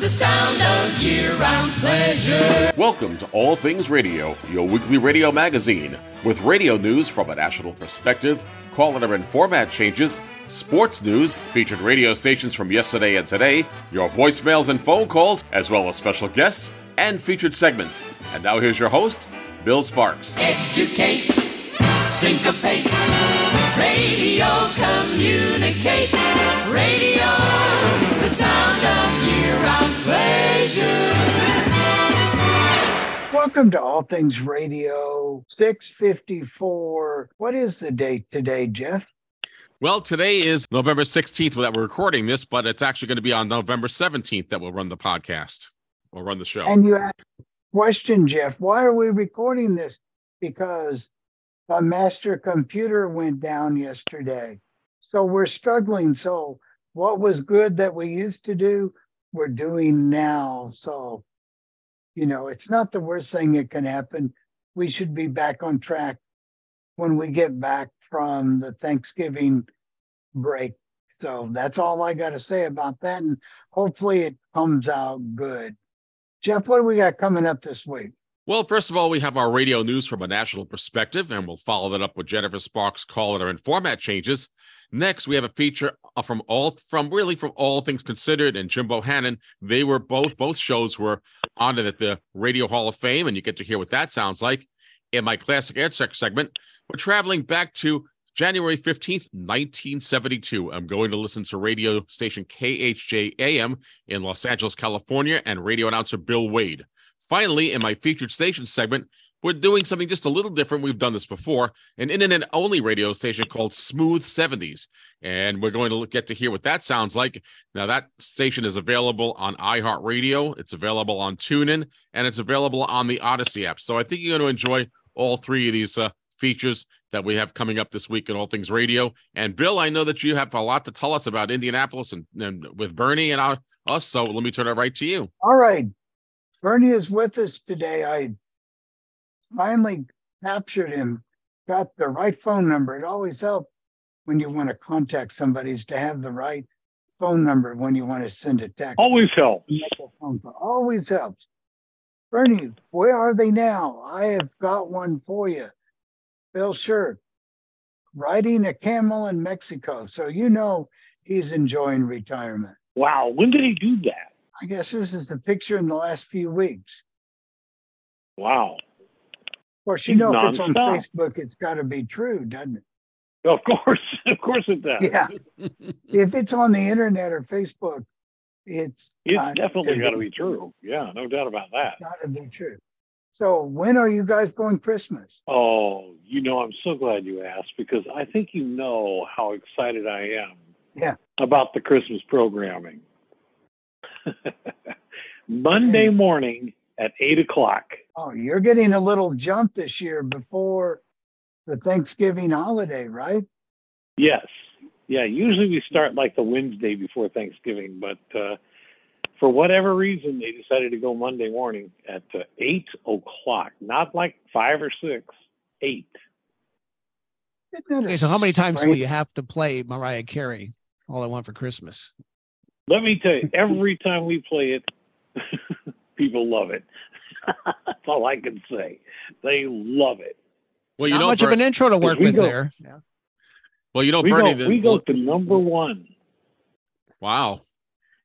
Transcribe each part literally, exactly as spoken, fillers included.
the sound of year-round pleasure. Welcome to All Things Radio, your weekly radio magazine, with radio news from a national perspective, call-in and format changes, sports news, featured radio stations from yesterday and today, your voicemails and phone calls, as well as special guests and featured segments. And now here's your host, Bill Sparks. Educates, syncopates, radio communicates, radio, the sound of year-round pleasure. Welcome to All Things Radio, six fifty-four. What is the date today, Jeff? Well, today is November sixteenth that we're recording this, but it's actually going to be on November seventeenth that we'll run the podcast or run the show. And you asked a question, Jeff. Why are we recording this? Because the master computer went down yesterday. So we're struggling. So what was good that we used to do, we're doing now. So, you know, it's not the worst thing that can happen. We should be back on track when we get back from the Thanksgiving break. So that's all I got to say about that. And hopefully it comes out good. Jeff, what do we got coming up this week? Well, first of all, we have our radio news from a national perspective, and we'll follow that up with Jennifer Sparks' call-in and format changes. Next, we have a feature from all from really from All Things Considered and Jim Bohannon. They were both both shows were honored at the Radio Hall of Fame, and you get to hear what that sounds like. In my classic air check segment, we're traveling back to January fifteenth, nineteen seventy-two. I'm going to listen to radio station K H J A M in Los Angeles, California, and radio announcer Bill Wade. Finally, in my featured station segment, we're doing something just a little different. We've done this before, an internet-only radio station called Smooth seventies, and we're going to get to hear what that sounds like. Now, that station is available on iHeartRadio, it's available on TuneIn, and it's available on the Odyssey app. So I think you're going to enjoy all three of these uh, features that we have coming up this week in All Things Radio. And, Bill, I know that you have a lot to tell us about Indianapolis and, and with Bernie and our, us, so let me turn it right to you. All right. Bernie is with us today. I finally captured him, got the right phone number. It always helps when you want to contact somebody is to have the right phone number when you want to send a text. Always helps. Always helps. Bernie, where are they now? I have got one for you. Bill Shirk, riding a camel in Mexico. So you know he's enjoying retirement. Wow, when did he do that? I guess this is the picture in the last few weeks. Wow. Of course, you know, if it's on Facebook, it's got to be true, doesn't it? Of course. Of course it does. Yeah. If it's on the internet or Facebook, it's... It's definitely got to be true. Yeah, no doubt about that. It's got to be true. So when are you guys going Christmas? Oh, you know, I'm so glad you asked, because I think you know how excited I am yeah. about the Christmas programming. Monday morning at eight o'clock. Oh, you're getting a little jump this year before the Thanksgiving holiday, right? Yes. Yeah, usually we start like the Wednesday before Thanksgiving, but uh, for whatever reason, they decided to go Monday morning at uh, eight o'clock, not like five or six, eight. Okay, so how many times right? will you have to play Mariah Carey, All I Want for Christmas? Let me tell you, every time we play it, people love it. That's all I can say. They love it. Well, you Not know, much Bert, of an intro to work with go, there. Yeah. Well, you know, we Bernie. Go, we the, go to number one. Wow.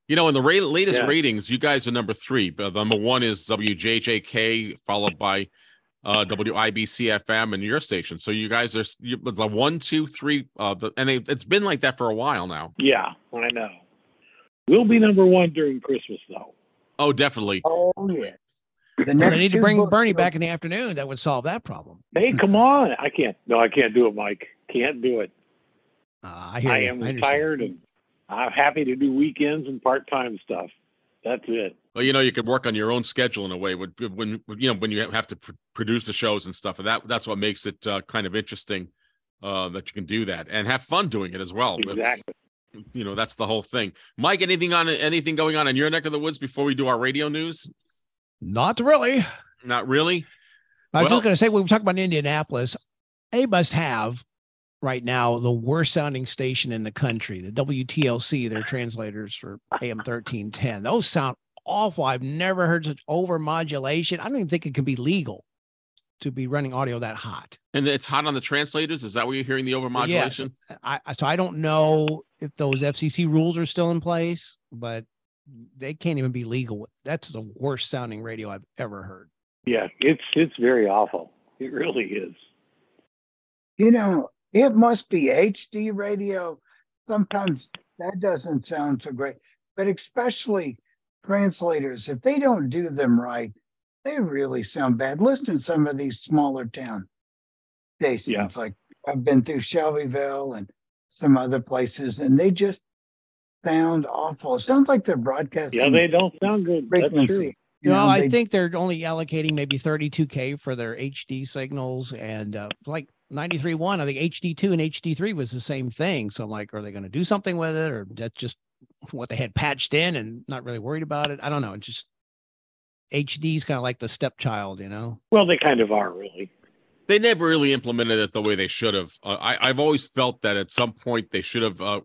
You know, in the ra- latest yeah. ratings, you guys are number three. But number one is W J J K, followed by uh, W I B C F M and your station. So you guys are you, it's a one, two, three. Uh, the, and they, it's been like that for a while now. Yeah, I know. We'll be number one during Christmas, though. Oh, definitely. Oh, yeah. The next they need to bring Bernie back in the afternoon. That would solve that problem. Hey, come on. I can't. No, I can't do it, Mike. Can't do it. Uh, I hear I you. am I tired, and I'm happy to do weekends and part-time stuff. That's it. Well, you know, you could work on your own schedule in a way when, when you know, when you have to pr- produce the shows and stuff. And that that's what makes it uh, kind of interesting uh, that you can do that and have fun doing it as well. Exactly. It's, you know, that's the whole thing. Mike, anything on anything going on in your neck of the woods before we do our radio news? Not really. Not really. I was well, just going to say, we were talking about Indianapolis. They must have right now the worst sounding station in the country, the W T L C, their translators for A M thirteen ten. Those sound awful. I've never heard such overmodulation. I don't even think it can be legal to be running audio that hot. And it's hot on the translators? Is that what you're hearing, the overmodulation? Yes. I, so I don't know if those F C C rules are still in place, but they can't even be legal. That's the worst sounding radio I've ever heard. Yeah, it's it's very awful. It really is. You know, it must be H D radio. Sometimes that doesn't sound so great, but especially translators, if they don't do them right, they really sound bad. Listen to some of these smaller town stations. Yeah. Like I've been through Shelbyville and some other places, and they just sound awful. It sounds like they're broadcasting. Yeah, they don't sound good. That's true. You no, know, I they, think they're only allocating maybe thirty-two K for their H D signals, and uh, like ninety-three point one, I think H D two and H D three was the same thing. So I'm like, are they going to do something with it, or that's just what they had patched in and not really worried about it? I don't know. It's just H D is kind of like the stepchild, you know? Well, they kind of are, really. They never really implemented it the way they should have. Uh, I, I've always felt that at some point they should have uh,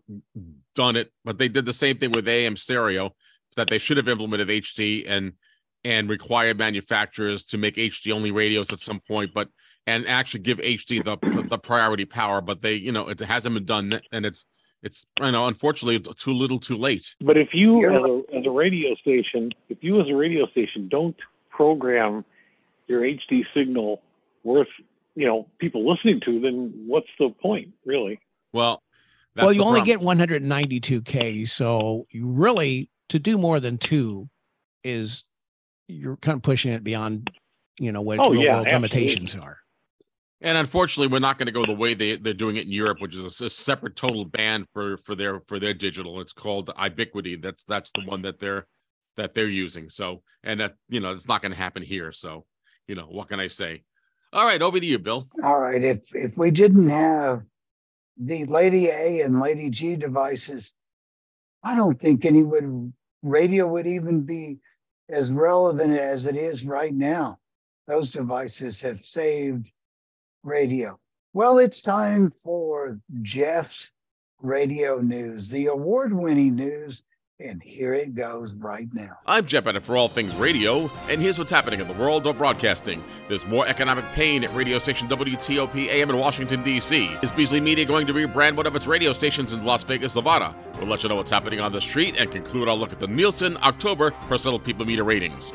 done it, but they did the same thing with A M stereo, that they should have implemented H D and and require manufacturers to make H D only radios at some point, but, and actually give H D the, the priority power, but they, you know, it hasn't been done, and it's, it's, you know, unfortunately too little too late. But if you, yeah. as, a, as a radio station, if you as a radio station don't program your H D signal worth, you know, people listening to, then what's the point, really? Well, that's well, you only problem. Get one ninety-two K. So you really, to do more than two is, you're kind of pushing it beyond, you know, what oh, real yeah, world limitations are. And unfortunately, we're not going to go the way they, they're doing it in Europe, which is a, a separate total ban for, for their for their digital. It's called Ubiquity. That's that's the one that they're that they're using. So, and that, you know, it's not going to happen here. So, you know, what can I say? All right, over to you, Bill. All right, if if we didn't have the Lady A and Lady G devices, I don't think any would radio would even be as relevant as it is right now. Those devices have saved radio. Well, it's time for Jeff's radio news, the award-winning news, and here it goes right now. I'm Jeff Bennett for All Things Radio, and here's what's happening in the world of broadcasting. There's more economic pain at radio station W T O P A M in Washington, D C Is Beasley Media going to rebrand one of its radio stations in Las Vegas, Nevada? We'll let you know what's happening on the street and conclude our look at the Nielsen October Personal People Meter ratings.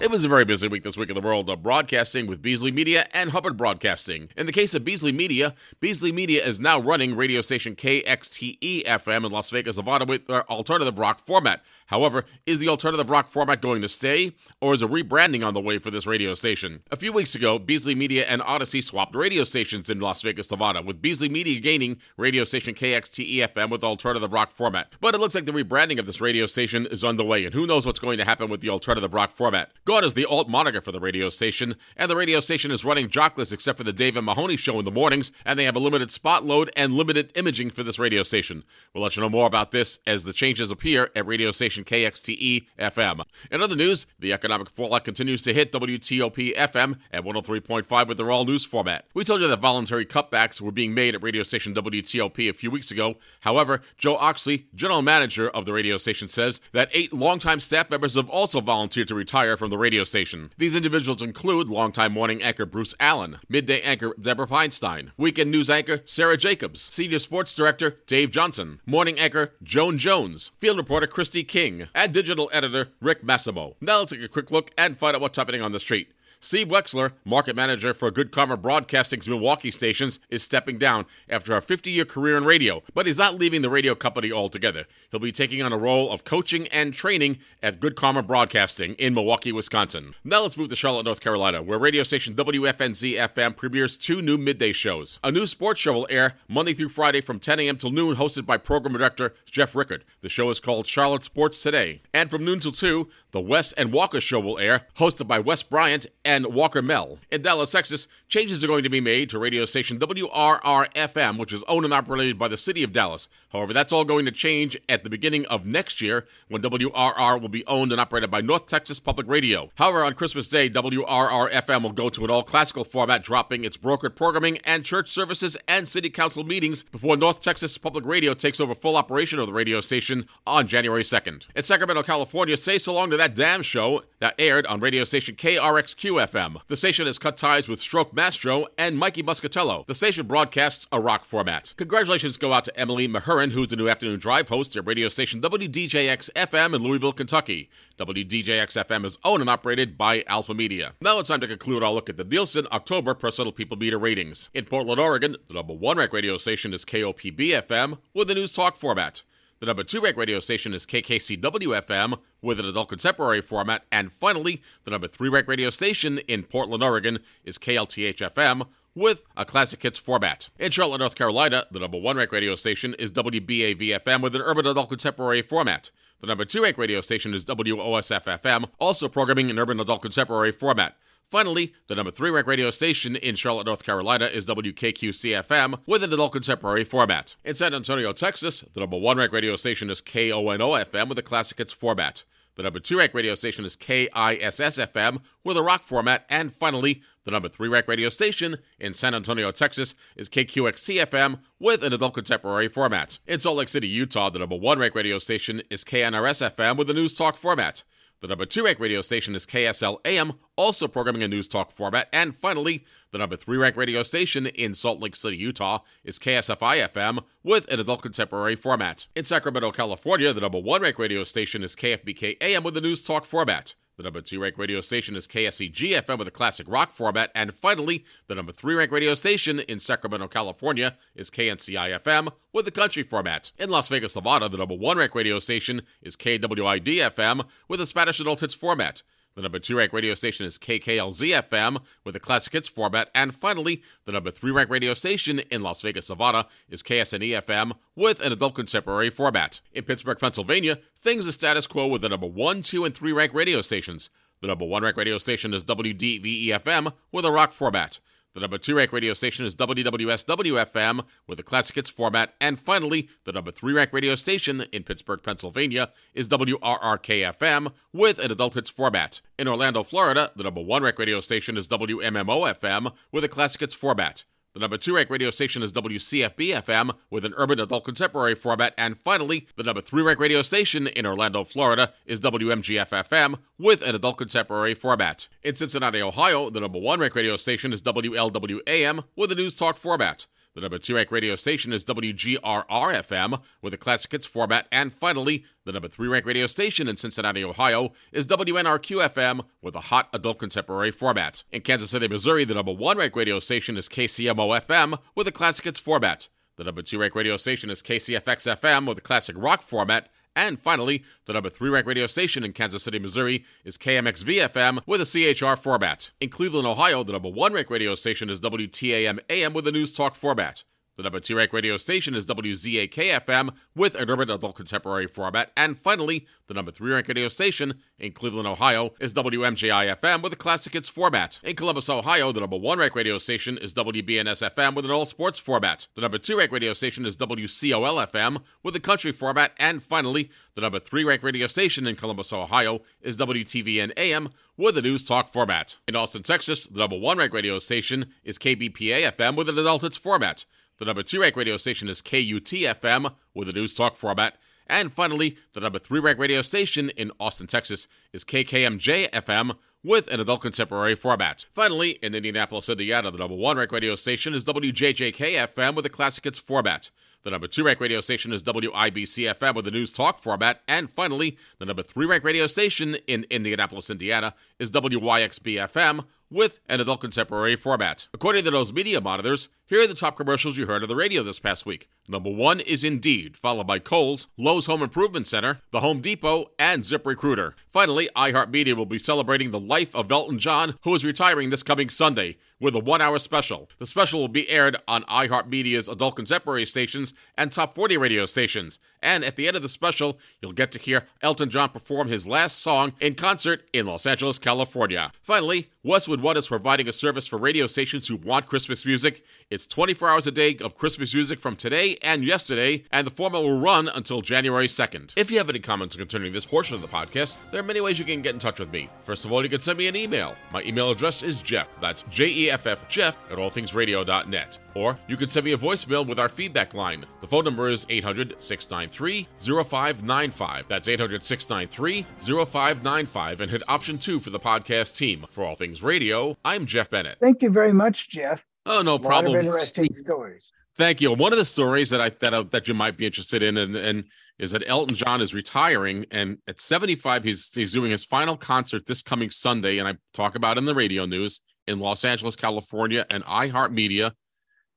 It was a very busy week this week in the world of broadcasting with Beasley Media and Hubbard Broadcasting. In the case of Beasley Media, Beasley Media is now running radio station K X T E F M in Las Vegas, Nevada with their alternative rock format. However, is the alternative rock format going to stay, or is a rebranding on the way for this radio station? A few weeks ago, Beasley Media and Odyssey swapped radio stations in Las Vegas, Nevada, with Beasley Media gaining radio station K X T E F M with alternative rock format. But it looks like the rebranding of this radio station is underway, and who knows what's going to happen with the alternative rock format. Gone is the alt moniker for the radio station, and the radio station is running jockless except for the Dave and Mahoney show in the mornings, and they have a limited spot load and limited imaging for this radio station. We'll let you know more about this as the changes appear at radio station K X T E F M. In other news, the economic fallout continues to hit W T O P F M at one oh three point five with their all-news format. We told you that voluntary cutbacks were being made at radio station W T O P a few weeks ago. However, Joe Oxley, general manager of the radio station, says that eight longtime staff members have also volunteered to retire from the radio station. These individuals include longtime morning anchor Bruce Allen, midday anchor Deborah Feinstein, weekend news anchor Sarah Jacobs, senior sports director Dave Johnson, morning anchor Joan Jones, field reporter Christy King, and digital editor Rick Massimo. Now let's take a quick look and find out what's happening on the street. Steve Wexler, market manager for Good Karma Broadcasting's Milwaukee stations, is stepping down after a fifty-year career in radio, but he's not leaving the radio company altogether. He'll be taking on a role of coaching and training at Good Karma Broadcasting in Milwaukee, Wisconsin. Now let's move to Charlotte, North Carolina, where radio station W F N Z F M premieres two new midday shows. A new sports show will air Monday through Friday from ten a.m. till noon, hosted by program director Jeff Rickard. The show is called Charlotte Sports Today. And from noon till two, the Wes and Walker show will air, hosted by Wes Bryant and and Walker Mell. In Dallas, Texas, changes are going to be made to radio station W R R F M, which is owned and operated by the city of Dallas. However, that's all going to change at the beginning of next year when W R R will be owned and operated by North Texas Public Radio. However, on Christmas Day, W R R F M will go to an all-classical format, dropping its brokered programming and church services and city council meetings before North Texas Public Radio takes over full operation of the radio station on January second. In Sacramento, California, say so long to that damn show that aired on radio station K R X Q F M. The station has cut ties with Stroke Mastro and Mikey Muscatello. The station broadcasts a rock format. Congratulations go out to Emily Mahura, who's the new afternoon drive host at radio station W D J X F M in Louisville, Kentucky. W D J X F M is owned and operated by Alpha Media. Now it's time to conclude our look at the Nielsen October Personal People Meter ratings. In Portland, Oregon, the number one ranked radio station is K O P B F M with a news talk format. The number two ranked radio station is K K C W F M with an adult contemporary format. And finally, the number three ranked radio station in Portland, Oregon is K L T H F M with a classic hits format. In Charlotte, North Carolina, the number one ranked radio station is W B A V F M with an urban adult contemporary format. The number two ranked radio station is W O S F F M, also programming an urban adult contemporary format. Finally, the number three ranked radio station in Charlotte, North Carolina is W K Q C F M with an adult contemporary format. In San Antonio, Texas, the number one ranked radio station is K O N O F M with a classic hits format. The number two ranked radio station is K I S S F M with a rock format. And finally, the number three ranked radio station in San Antonio, Texas is K Q X T F M with an adult contemporary format. In Salt Lake City, Utah, the number one ranked radio station is K N R S F M with a news talk format. The number two ranked radio station is K S L A M, also programming a news talk format. And finally, the number three ranked radio station in Salt Lake City, Utah is K S F I F M with an adult contemporary format. In Sacramento, California, the number one ranked radio station is K F B K A M with a news talk format. The number two ranked radio station is K S E G F M with a classic rock format. And finally, the number three ranked radio station in Sacramento, California is K N C I F M with a country format. In Las Vegas, Nevada, the number one ranked radio station is K W I D F M with a Spanish adult hits format. The number two ranked radio station is K K L Z F M with a classic hits format. And finally, the number three ranked radio station in Las Vegas, Nevada is K S N E F M with an adult contemporary format. In Pittsburgh, Pennsylvania, things are status quo with the number one, two, and three ranked radio stations. The number one ranked radio station is W D V E F M with a rock format. The number two ranked radio station is W W S W F M with a classic hits format. And finally, the number three ranked radio station in Pittsburgh, Pennsylvania is W R R K F M with an adult hits format. In Orlando, Florida, the number one ranked radio station is W M M O F M with a classic hits format. The number two ranked radio station is W C F B F M with an urban adult contemporary format. And finally, the number three ranked radio station in Orlando, Florida is W M G F F M with an adult contemporary format. In Cincinnati, Ohio, the number one ranked radio station is W L W A M with a news talk format. The number two ranked radio station is W G R R F M with a classic hits format. And finally, the number three ranked radio station in Cincinnati, Ohio is W N R Q F M with a hot adult contemporary format. In Kansas City, Missouri, the number one ranked radio station is K C M O F M with a classic hits format. The number two ranked radio station is K C F X F M with a classic rock format. And finally, the number three ranked radio station in Kansas City, Missouri is K M X V F M with a C H R format. In Cleveland, Ohio, the number one ranked radio station is W T A M A M with a news talk format. The number two ranked radio station is W Z A K F M with an urban adult contemporary format. And finally, the number three ranked radio station in Cleveland, Ohio is W M J I F M with a classic hits format. In Columbus, Ohio, the number one ranked radio station is W B N S F M with an all sports format. The number two ranked radio station is W C O L F M with a country format. And finally, the number three ranked radio station in Columbus, Ohio is W T V N A M with a news talk format. In Austin, Texas, the number one ranked radio station is K B P A F M with an adult hits format. The number two ranked radio station is K U T F M with a news talk format. And finally, the number three ranked radio station in Austin, Texas is K K M J F M with an adult contemporary format. Finally, in Indianapolis, Indiana, the number one ranked radio station is W J J K F M with a classic hits format. The number two ranked radio station is W I B C F M with a news talk format. And finally, the number three ranked radio station in Indianapolis, Indiana is W Y X B F M with an adult contemporary format. According to those media monitors, Here are the top commercials you heard on the radio this past week. Number one is Indeed, followed by Kohl's, Lowe's Home Improvement Center, The Home Depot, and ZipRecruiter. Finally, iHeartMedia will be celebrating the life of Elton John, who is retiring this coming Sunday, with a one-hour special. The special will be aired on iHeartMedia's adult contemporary stations and top forty radio stations. And at the end of the special, you'll get to hear Elton John perform his last song in concert in Los Angeles, California. Finally, Westwood One is providing a service for radio stations who want Christmas music. It's twenty-four hours a day of Christmas music from today and yesterday, and the format will run until January second. If you have any comments concerning this portion of the podcast, there are many ways you can get in touch with me. First of all, you can send me an email. My email address is Jeff. That's J E F F, Jeff, at all things radio dot net. Or you can send me a voicemail with our feedback line. The phone number is eight hundred, six nine three, zero five nine five. That's eight hundred, six nine three, zero five nine five. And hit option two for the podcast team. For All Things Radio, I'm Jeff Bennett. Thank you very much, Jeff. Oh, no problem. A lot of interesting stories. Thank you. One of the stories that I that uh, that you might be interested in and, and is that Elton John is retiring, and at seventy-five, he's he's doing his final concert this coming Sunday, and I talk about in the radio news in Los Angeles, California, and iHeartMedia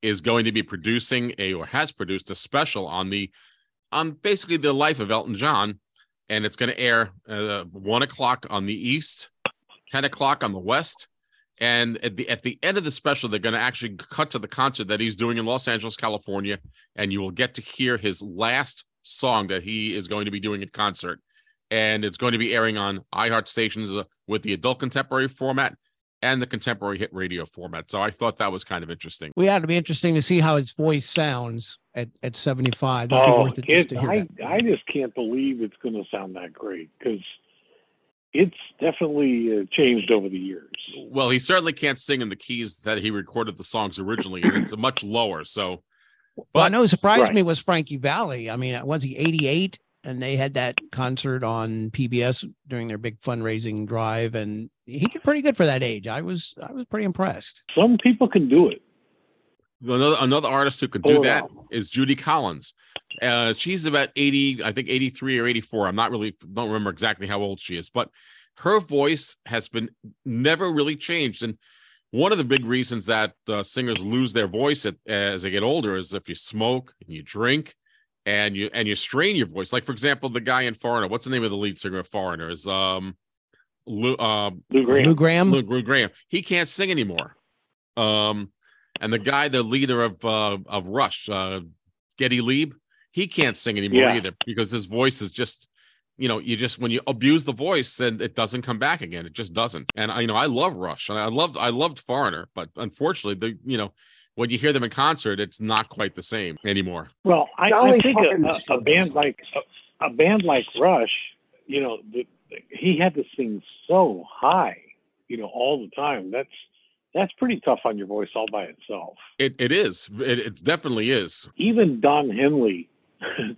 is going to be producing a or has produced a special on the on basically the life of Elton John, and it's going to air uh, one o'clock on the east, ten o'clock on the west. And at the at the end of the special, they're going to actually cut to the concert that he's doing in Los Angeles, California, and you will get to hear his last song that he is going to be doing at concert. And it's going to be airing on iHeart stations with the adult contemporary format and the contemporary hit radio format. So I thought that was kind of interesting. We had to be interesting to see how his voice sounds at, at seventy-five. Oh, it, just I, I just can't believe it's going to sound that great because it's definitely uh, changed over the years. Well, he certainly can't sing in the keys that he recorded the songs originally, and it's much lower. So, but well, I know surprised right. me was Frankie Valli. I mean, was he eighty-eight? And they had that concert on P B S during their big fundraising drive, and he did pretty good for that age. I was I was pretty impressed. Some people can do it. Another another artist who could do oh, that wow. is Judy Collins. Uh, she's about eighty, I think eighty-three or eighty-four. I'm not really don't remember exactly how old she is, but her voice has been never really changed. And one of the big reasons that uh, singers lose their voice at, as they get older is if you smoke and you drink and you and you strain your voice. Like for example, the guy in Foreigner. What's the name of the lead singer of Foreigner? Is um, Lou, uh, Lou Graham. Lou Graham. Lou, Lou Graham. He can't sing anymore. Um, and the guy, the leader of uh, of Rush, uh, Geddy Lee. He can't sing anymore yeah. either because his voice is just, you know, you just when you abuse the voice and it doesn't come back again. It just doesn't. And I, you know, I love Rush and I loved I loved Foreigner, but unfortunately, the you know, when you hear them in concert, it's not quite the same anymore. Well, I, I think a, a, a band like a, a band like Rush, you know, the, he had to sing so high, you know, all the time. That's That's pretty tough on your voice all by itself. It it is. It, it definitely is. Even Don Henley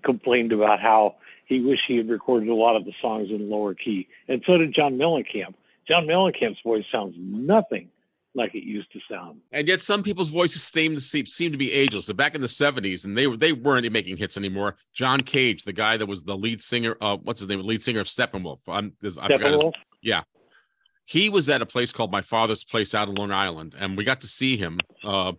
complained about how he wished he had recorded a lot of the songs in lower key, and so did John Mellencamp. John Mellencamp's voice sounds nothing like it used to sound, and yet some people's voices seem to seem to be ageless. So back in the seventies, and they were they weren't making hits anymore. John Cage, the guy that was the lead singer, uh, what's his name, lead singer of Steppenwolf. I'm, this, I Steppenwolf. His, yeah, he was at a place called My Father's Place out on Long Island, and we got to see him. Uh,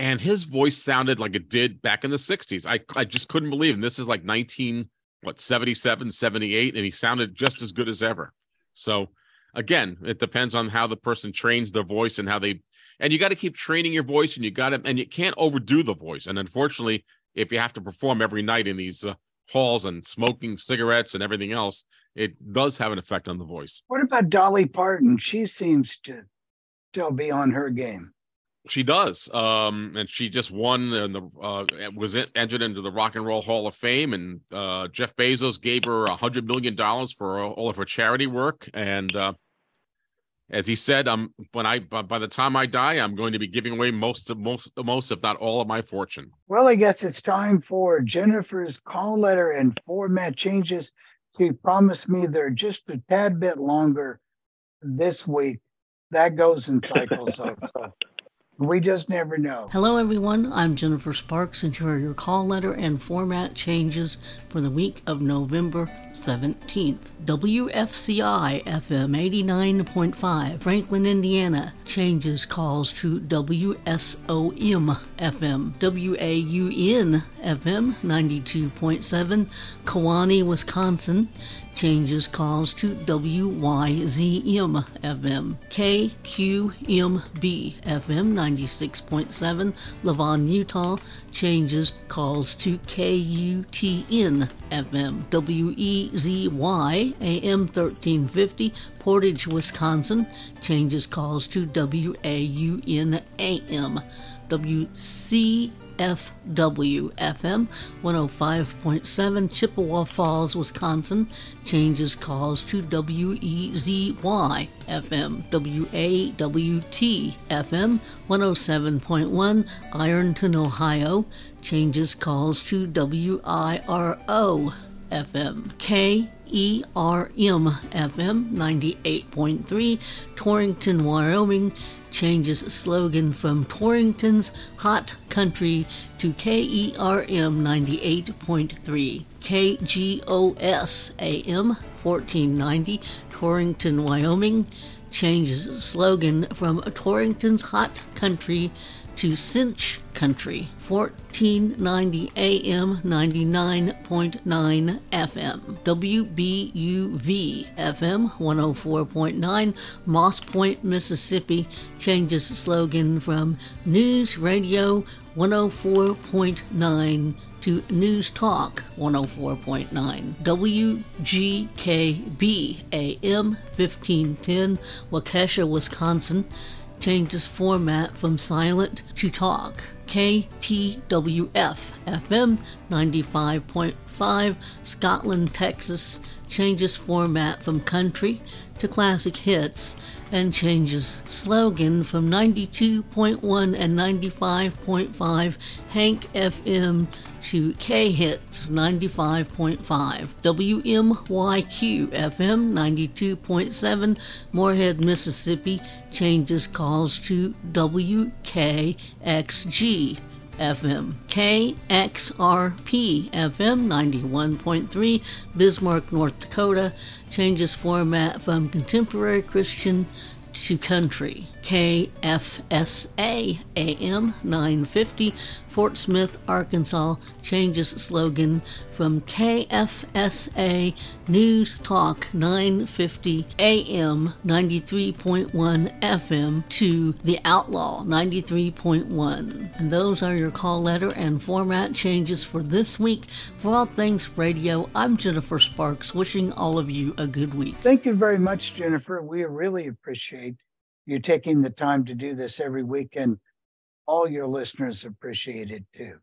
And his voice sounded like it did back in the sixties. I I just couldn't believe it. And this is like nineteen, what, seventy-seven, seventy-eight, and he sounded just as good as ever. So, again, it depends on how the person trains their voice and how they – and you got to keep training your voice, and you got to – and you can't overdo the voice. And unfortunately, if you have to perform every night in these uh, halls and smoking cigarettes and everything else, it does have an effect on the voice. What about Dolly Parton? She seems to still be on her game. She does, um, and she just won and the uh, was it, entered into the Rock and Roll Hall of Fame. And uh, Jeff Bezos gave her a hundred million dollars for all of her charity work. And uh, as he said, um, when I by, by the time I die, I'm going to be giving away most of most most, if not all, of my fortune. Well, I guess it's time for Jennifer's call letter and format changes. She promised me they're just a tad bit longer this week. That goes in cycles. So. We just never know. Hello, everyone. I'm Jennifer Sparks, and here are your call letter and format changes for the week of November seventeenth. W F C I F M eighty-nine point five, Franklin, Indiana, changes calls to W S O M F M. W A U N F M ninety-two point seven, Kewanee, Wisconsin, changes calls to W Y Z M F M. K Q M B F M ninety-six point seven, Levon, Utah, changes calls to K U T N F M. W E Z Y A M thirteen fifty, Portage, Wisconsin, changes calls to W A U N A M. W C F W F M one oh five point seven, Chippewa Falls, Wisconsin, changes calls to W E Z Y F M. W A W T F M one oh seven point one, Ironton, Ohio, changes calls to W I R O F M. K E R M F M ninety-eight point three, Torrington, Wyoming, changes slogan from Torrington's Hot Country to K E R M ninety-eight point three. K G O S A M fourteen ninety, Torrington, Wyoming, changes slogan from Torrington's Hot Country to Cinch Country. fourteen ninety A M ninety-nine point nine F M. W B U V F M one oh four point nine, Moss Point, Mississippi, changes slogan from News Radio one oh four point nine to News Talk one oh four point nine. W G K B A M fifteen ten, Waukesha, Wisconsin, changes format from silent to talk. K T W F F M ninety-five point five, Scotland, Texas, changes format from country to classic hits and changes slogan from ninety-two point one and ninety-five point five Hank F M to K-Hits ninety-five point five. W M Y Q F M ninety-two point seven, Moorhead, Mississippi, changes calls to W K X G F M. K X R P F M ninety-one point three, Bismarck, North Dakota, changes format from contemporary Christian to country. K F S A A M nine fifty, Fort Smith, Arkansas, changes slogan from K F S A News Talk nine fifty A M ninety-three point one F M to The Outlaw ninety-three point one. And those are your call letter and format changes for this week. For All Things Radio, I'm Jennifer Sparks, wishing all of you a good week. Thank you very much, Jennifer. We really appreciate you taking the time to do this every week, and all your listeners appreciate it too.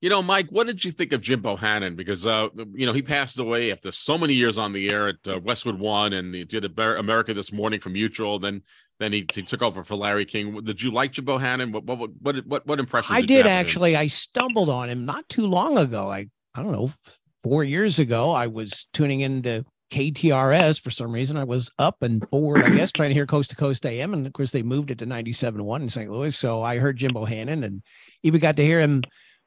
You know, Mike, what did you think of Jim Bohannon? Because, uh, you know, he passed away after so many years on the air at uh, Westwood One, and he did America This Morning for Mutual. Then then he, he took over for Larry King. Did you like Jim Bohannon? What what what what, what impression? I did, did actually. Him? I stumbled on him not too long ago. I, I don't know, four years ago, I was tuning into K T R S for some reason. I was up and bored, I guess, trying to hear Coast to Coast A M. And of course, they moved it to ninety-seven point one in Saint Louis. So I heard Jim Bohannon and even got to hear him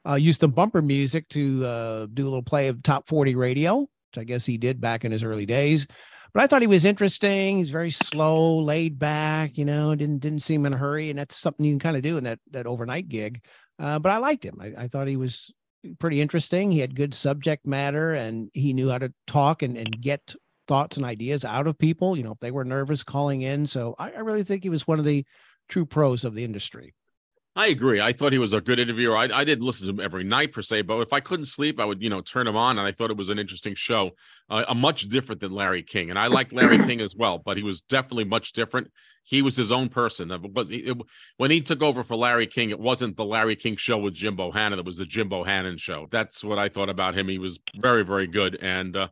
uh, use the bumper music to uh, do a little play of Top forty radio, which I guess he did back in his early days. But I thought he was interesting. He's very slow, laid back, you know, didn't didn't seem in a hurry. And that's something you can kind of do in that, that overnight gig. Uh, but I liked him. I, I thought he was pretty interesting. He had good subject matter, and he knew how to talk and, and get thoughts and ideas out of people, you know, if they were nervous calling in. So I, I really think he was one of the true pros of the industry. I agree. I thought he was a good interviewer. I, I didn't listen to him every night per se, but if I couldn't sleep, I would, you know, turn him on. And I thought it was an interesting show, uh, much different than Larry King. And I like Larry King as well, but he was definitely much different. He was his own person. It was, it, when he took over for Larry King, it wasn't the Larry King show with Jim Bohannon. It was the Jim Bohannon show. That's what I thought about him. He was very, very good. And, uh,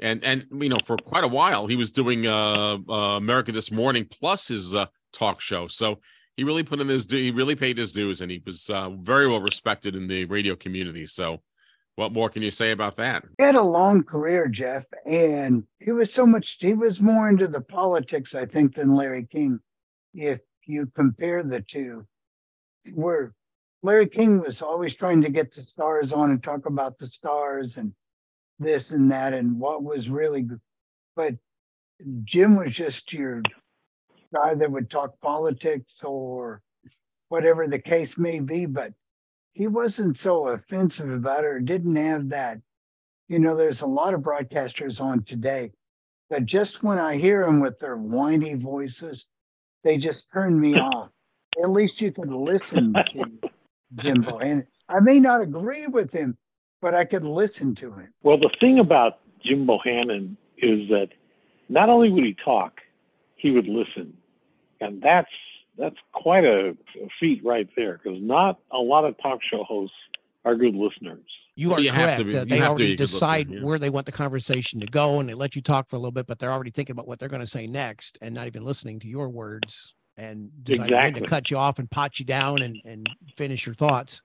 and, and, you know, for quite a while, he was doing uh, uh, America This Morning plus his uh, talk show. So he really put in his, he really paid his dues, and he was uh, very well respected in the radio community. So what more can you say about that? He had a long career, Jeff, and he was so much, he was more into the politics, I think, than Larry King. If you compare the two, where Larry King was always trying to get the stars on and talk about the stars and this and that and what was really good. But Jim was just your guy that would talk politics or whatever the case may be, but he wasn't so offensive about it or didn't have that. You know, there's a lot of broadcasters on today that just when I hear them with their whiny voices, they just turn me off. At least you could listen to Jim Bohannon. I may not agree with him, but I could listen to him. Well, the thing about Jim Bohannon is that not only would he talk, he would listen. And that's that's quite a, a feat right there, because not a lot of talk show hosts are good listeners. You are you correct have to be, that they already to decide listener, yeah. where they want the conversation to go, and they let you talk for a little bit, but they're already thinking about what they're going to say next and not even listening to your words and deciding exactly. to cut you off and pot you down and, and finish your thoughts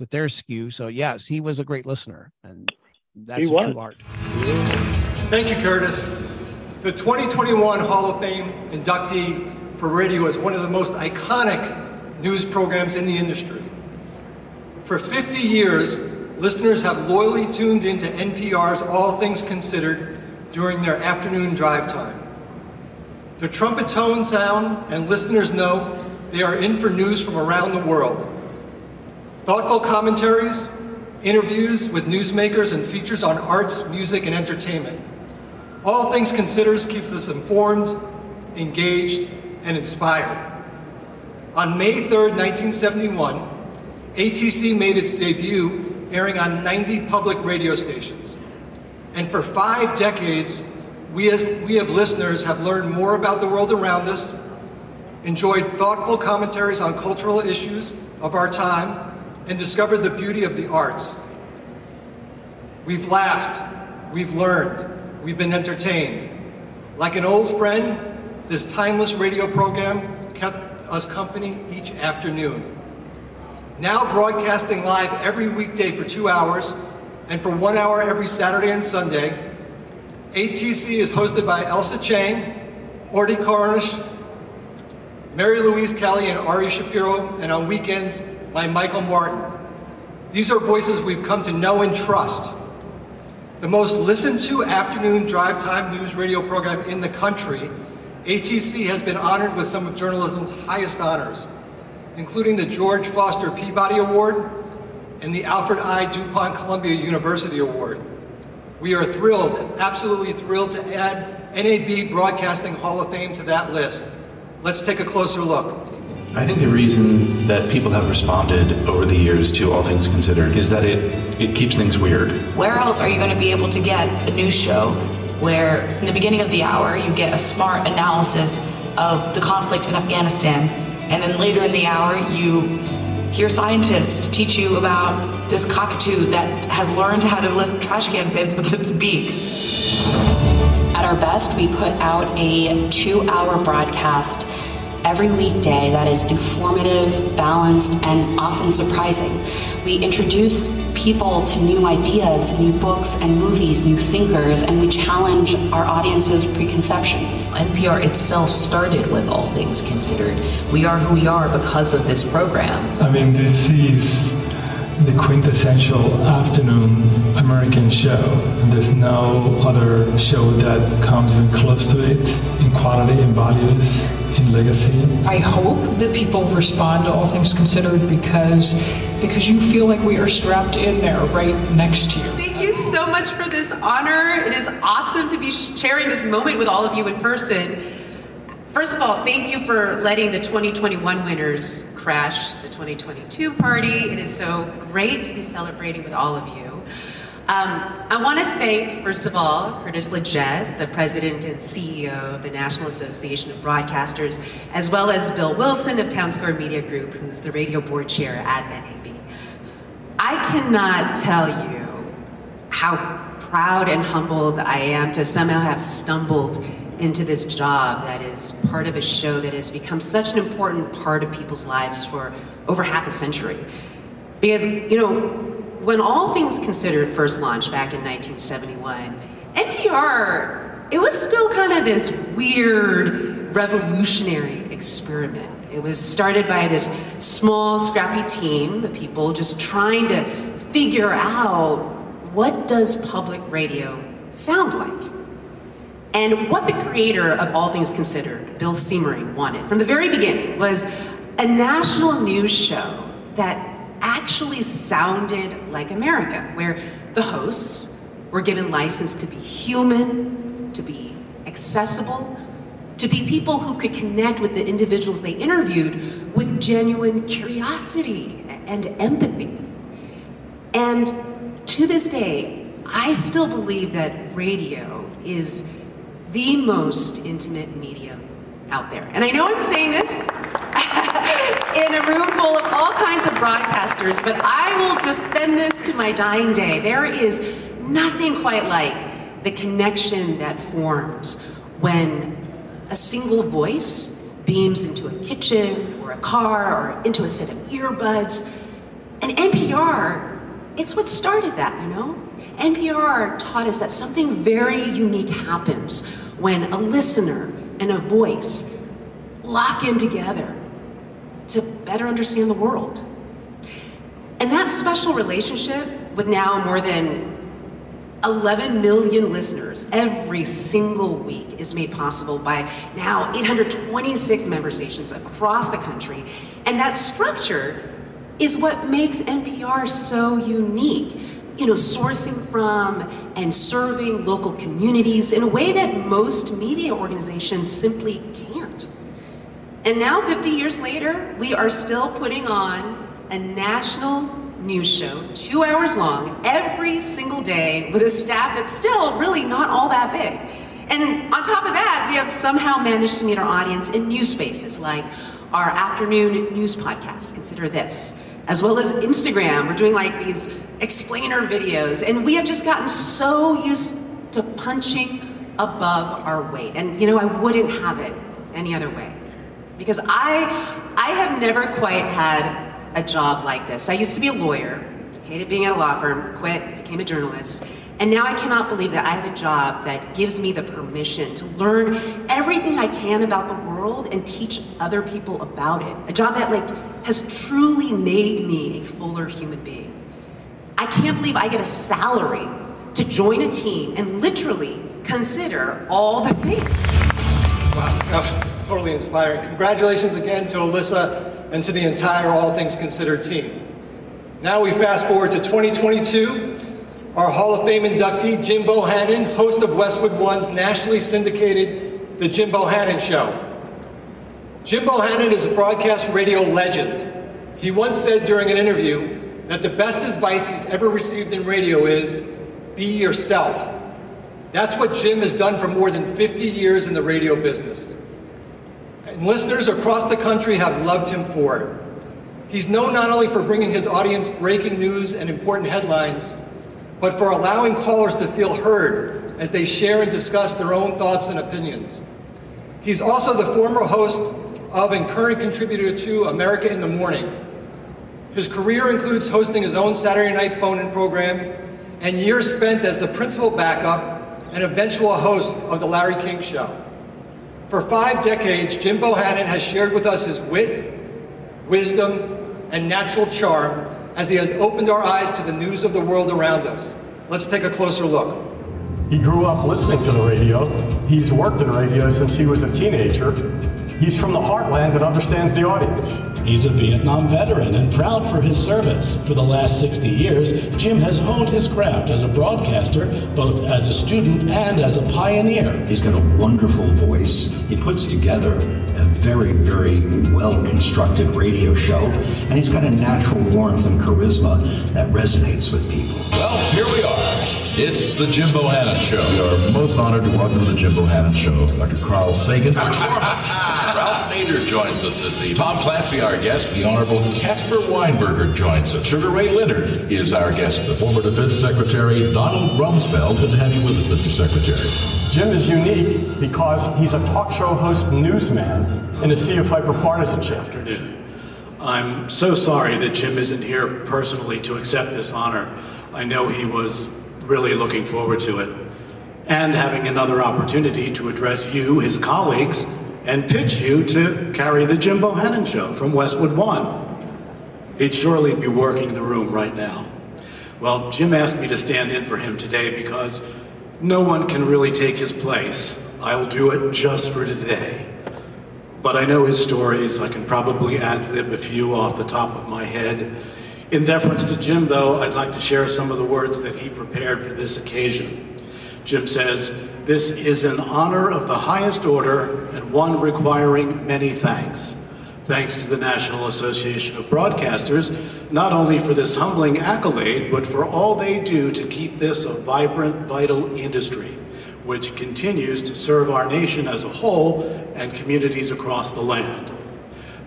with their skew. So, yes, he was a great listener, and that's a true art. Thank you, Curtis. The twenty twenty-one Hall of Fame inductee for radio is one of the most iconic news programs in the industry. For fifty years, listeners have loyally tuned into N P R's All Things Considered during their afternoon drive time. The trumpet tone sound, and listeners know they are in for news from around the world. Thoughtful commentaries, interviews with newsmakers, and features on arts, music, and entertainment. All Things Considered keeps us informed, engaged, and inspired. On May third, nineteen seventy-one, A T C made its debut airing on ninety public radio stations. And for five decades, we as we as listeners have learned more about the world around us, enjoyed thoughtful commentaries on cultural issues of our time, and discovered the beauty of the arts. We've laughed, we've learned, we've been entertained. Like an old friend, this timeless radio program kept us company each afternoon. Now broadcasting live every weekday for two hours and for one hour every Saturday and Sunday, A T C is hosted by Elsa Chang, Orty Cornish, Mary Louise Kelly, and Ari Shapiro, and on weekends by Michael Martin. These are voices we've come to know and trust. The most listened to afternoon drive time news radio program in the country, A T C has been honored with some of journalism's highest honors, including the George Foster Peabody Award and the Alfred I. DuPont Columbia University Award. We are thrilled, absolutely thrilled to add N A B Broadcasting Hall of Fame to that list. Let's take a closer look. I think the reason that people have responded over the years to All Things Considered is that it, it keeps things weird. Where else are you going to be able to get a news show where in the beginning of the hour you get a smart analysis of the conflict in Afghanistan, and then later in the hour, you hear scientists teach you about this cockatoo that has learned how to lift trash can bins with its beak. At our best, we put out a two-hour broadcast every weekday that is informative, balanced, and often surprising. We introduce people to new ideas, new books and movies, new thinkers, and we challenge our audience's preconceptions. N P R itself started with All Things Considered. We are who we are because of this program. I mean, this is the quintessential afternoon American show. There's no other show that comes even close to it in quality, in values, in legacy. I hope that people respond to All Things Considered because because you feel like we are strapped in there right next to you. Thank you so much for this honor. It is awesome to be sharing this moment with all of you in person. First of all, thank you for letting the twenty twenty-one winners crash the twenty twenty-two party. It is so great to be celebrating with all of you. Um, I want to thank, first of all, Curtis Leggett, the president and C E O of the National Association of Broadcasters, as well as Bill Wilson of Town Square Media Group, who's the radio board chair at N A B. I cannot tell you how proud and humbled I am to somehow have stumbled into this job that is part of a show that has become such an important part of people's lives for over half a century. Because, you know, when All Things Considered first launched back in nineteen seventy-one, N P R, it was still kind of this weird, revolutionary experiment. It was started by this small, scrappy team of people just trying to figure out, what does public radio sound like? And what the creator of All Things Considered, Bill Siemering, wanted from the very beginning was a national news show that actually sounded like America, where the hosts were given license to be human, to be accessible, to be people who could connect with the individuals they interviewed with genuine curiosity and empathy. And to this day, I still believe that radio is the most intimate medium out there. And I know I'm saying this in a room full of all kinds of broadcasters, but I will defend this to my dying day. There is nothing quite like the connection that forms when a single voice beams into a kitchen or a car or into a set of earbuds. And N P R, it's what started that, you know? N P R taught us that something very unique happens when a listener and a voice lock in together to better understand the world. And that special relationship, with now more than eleven million listeners every single week, is made possible by now eight hundred twenty-six member stations across the country. And that structure is what makes N P R so unique. You know, sourcing from and serving local communities in a way that most media organizations simply can't. And now, fifty years later, we are still putting on a national news show, two hours long, every single day, with a staff that's still really not all that big. And on top of that, we have somehow managed to meet our audience in new spaces, like our afternoon news podcast, Consider This, as well as Instagram. We're doing like these explainer videos, and we have just gotten so used to punching above our weight. And you know, I wouldn't have it any other way, because I, I have never quite had a job like this. I used to be a lawyer, hated being at a law firm, quit, became a journalist, and now I cannot believe that I have a job that gives me the permission to learn everything I can about the world and teach other people about it. A job that like has truly made me a fuller human being. I can't believe I get a salary to join a team and literally consider all the things. Wow, oh, totally inspiring. Congratulations again to Alyssa and to the entire All Things Considered team. Now we fast forward to twenty twenty-two. Our Hall of Fame inductee, Jim Bohannon, host of Westwood One's nationally syndicated The Jim Bohannon Show. Jim Bohannon is a broadcast radio legend. He once said during an interview that the best advice he's ever received in radio is, be yourself. That's what Jim has done for more than fifty years in the radio business. And listeners across the country have loved him for it. He's known not only for bringing his audience breaking news and important headlines, but for allowing callers to feel heard as they share and discuss their own thoughts and opinions. He's also the former host of and current contributor to America in the Morning. His career includes hosting his own Saturday night phone-in program and years spent as the principal backup and eventual host of The Larry King Show. For five decades, Jim Bohannon has shared with us his wit, wisdom, and natural charm as he has opened our eyes to the news of the world around us. Let's take a closer look. He grew up listening to the radio. He's worked in radio since he was a teenager. He's from the heartland and understands the audience. He's a Vietnam veteran and proud for his service. For the last sixty years, Jim has honed his craft as a broadcaster, both as a student and as a pioneer. He's got a wonderful voice. He puts together a very, very well-constructed radio show, and he's got a natural warmth and charisma that resonates with people. Well, here we are. It's the Jim Bohannon Show. We are most honored to welcome to the Jim Bohannon Show Doctor Carl Sagan. Ralph Nader joins us this evening. Tom Clancy, our guest. The Honorable Casper Weinberger joins us. Sugar Ray Leonard is our guest. The former Defense Secretary Donald Rumsfeld. Good to have you with us, Mister Secretary. Jim is unique because he's a talk show host and newsman in a sea of hyperpartisanship. Afternoon. I'm so sorry that Jim isn't here personally to accept this honor. I know he was really looking forward to it, and having another opportunity to address you, his colleagues, and pitch you to carry the Jim Bohannon Show from Westwood One. He'd surely be working the room right now. Well, Jim asked me to stand in for him today because no one can really take his place. I'll do it just for today. But I know his stories. I can probably ad-lib a few off the top of my head. In deference to Jim, though, I'd like to share some of the words that he prepared for this occasion. Jim says, "This is an honor of the highest order and one requiring many thanks. Thanks to the National Association of Broadcasters, not only for this humbling accolade, but for all they do to keep this a vibrant, vital industry, which continues to serve our nation as a whole and communities across the land.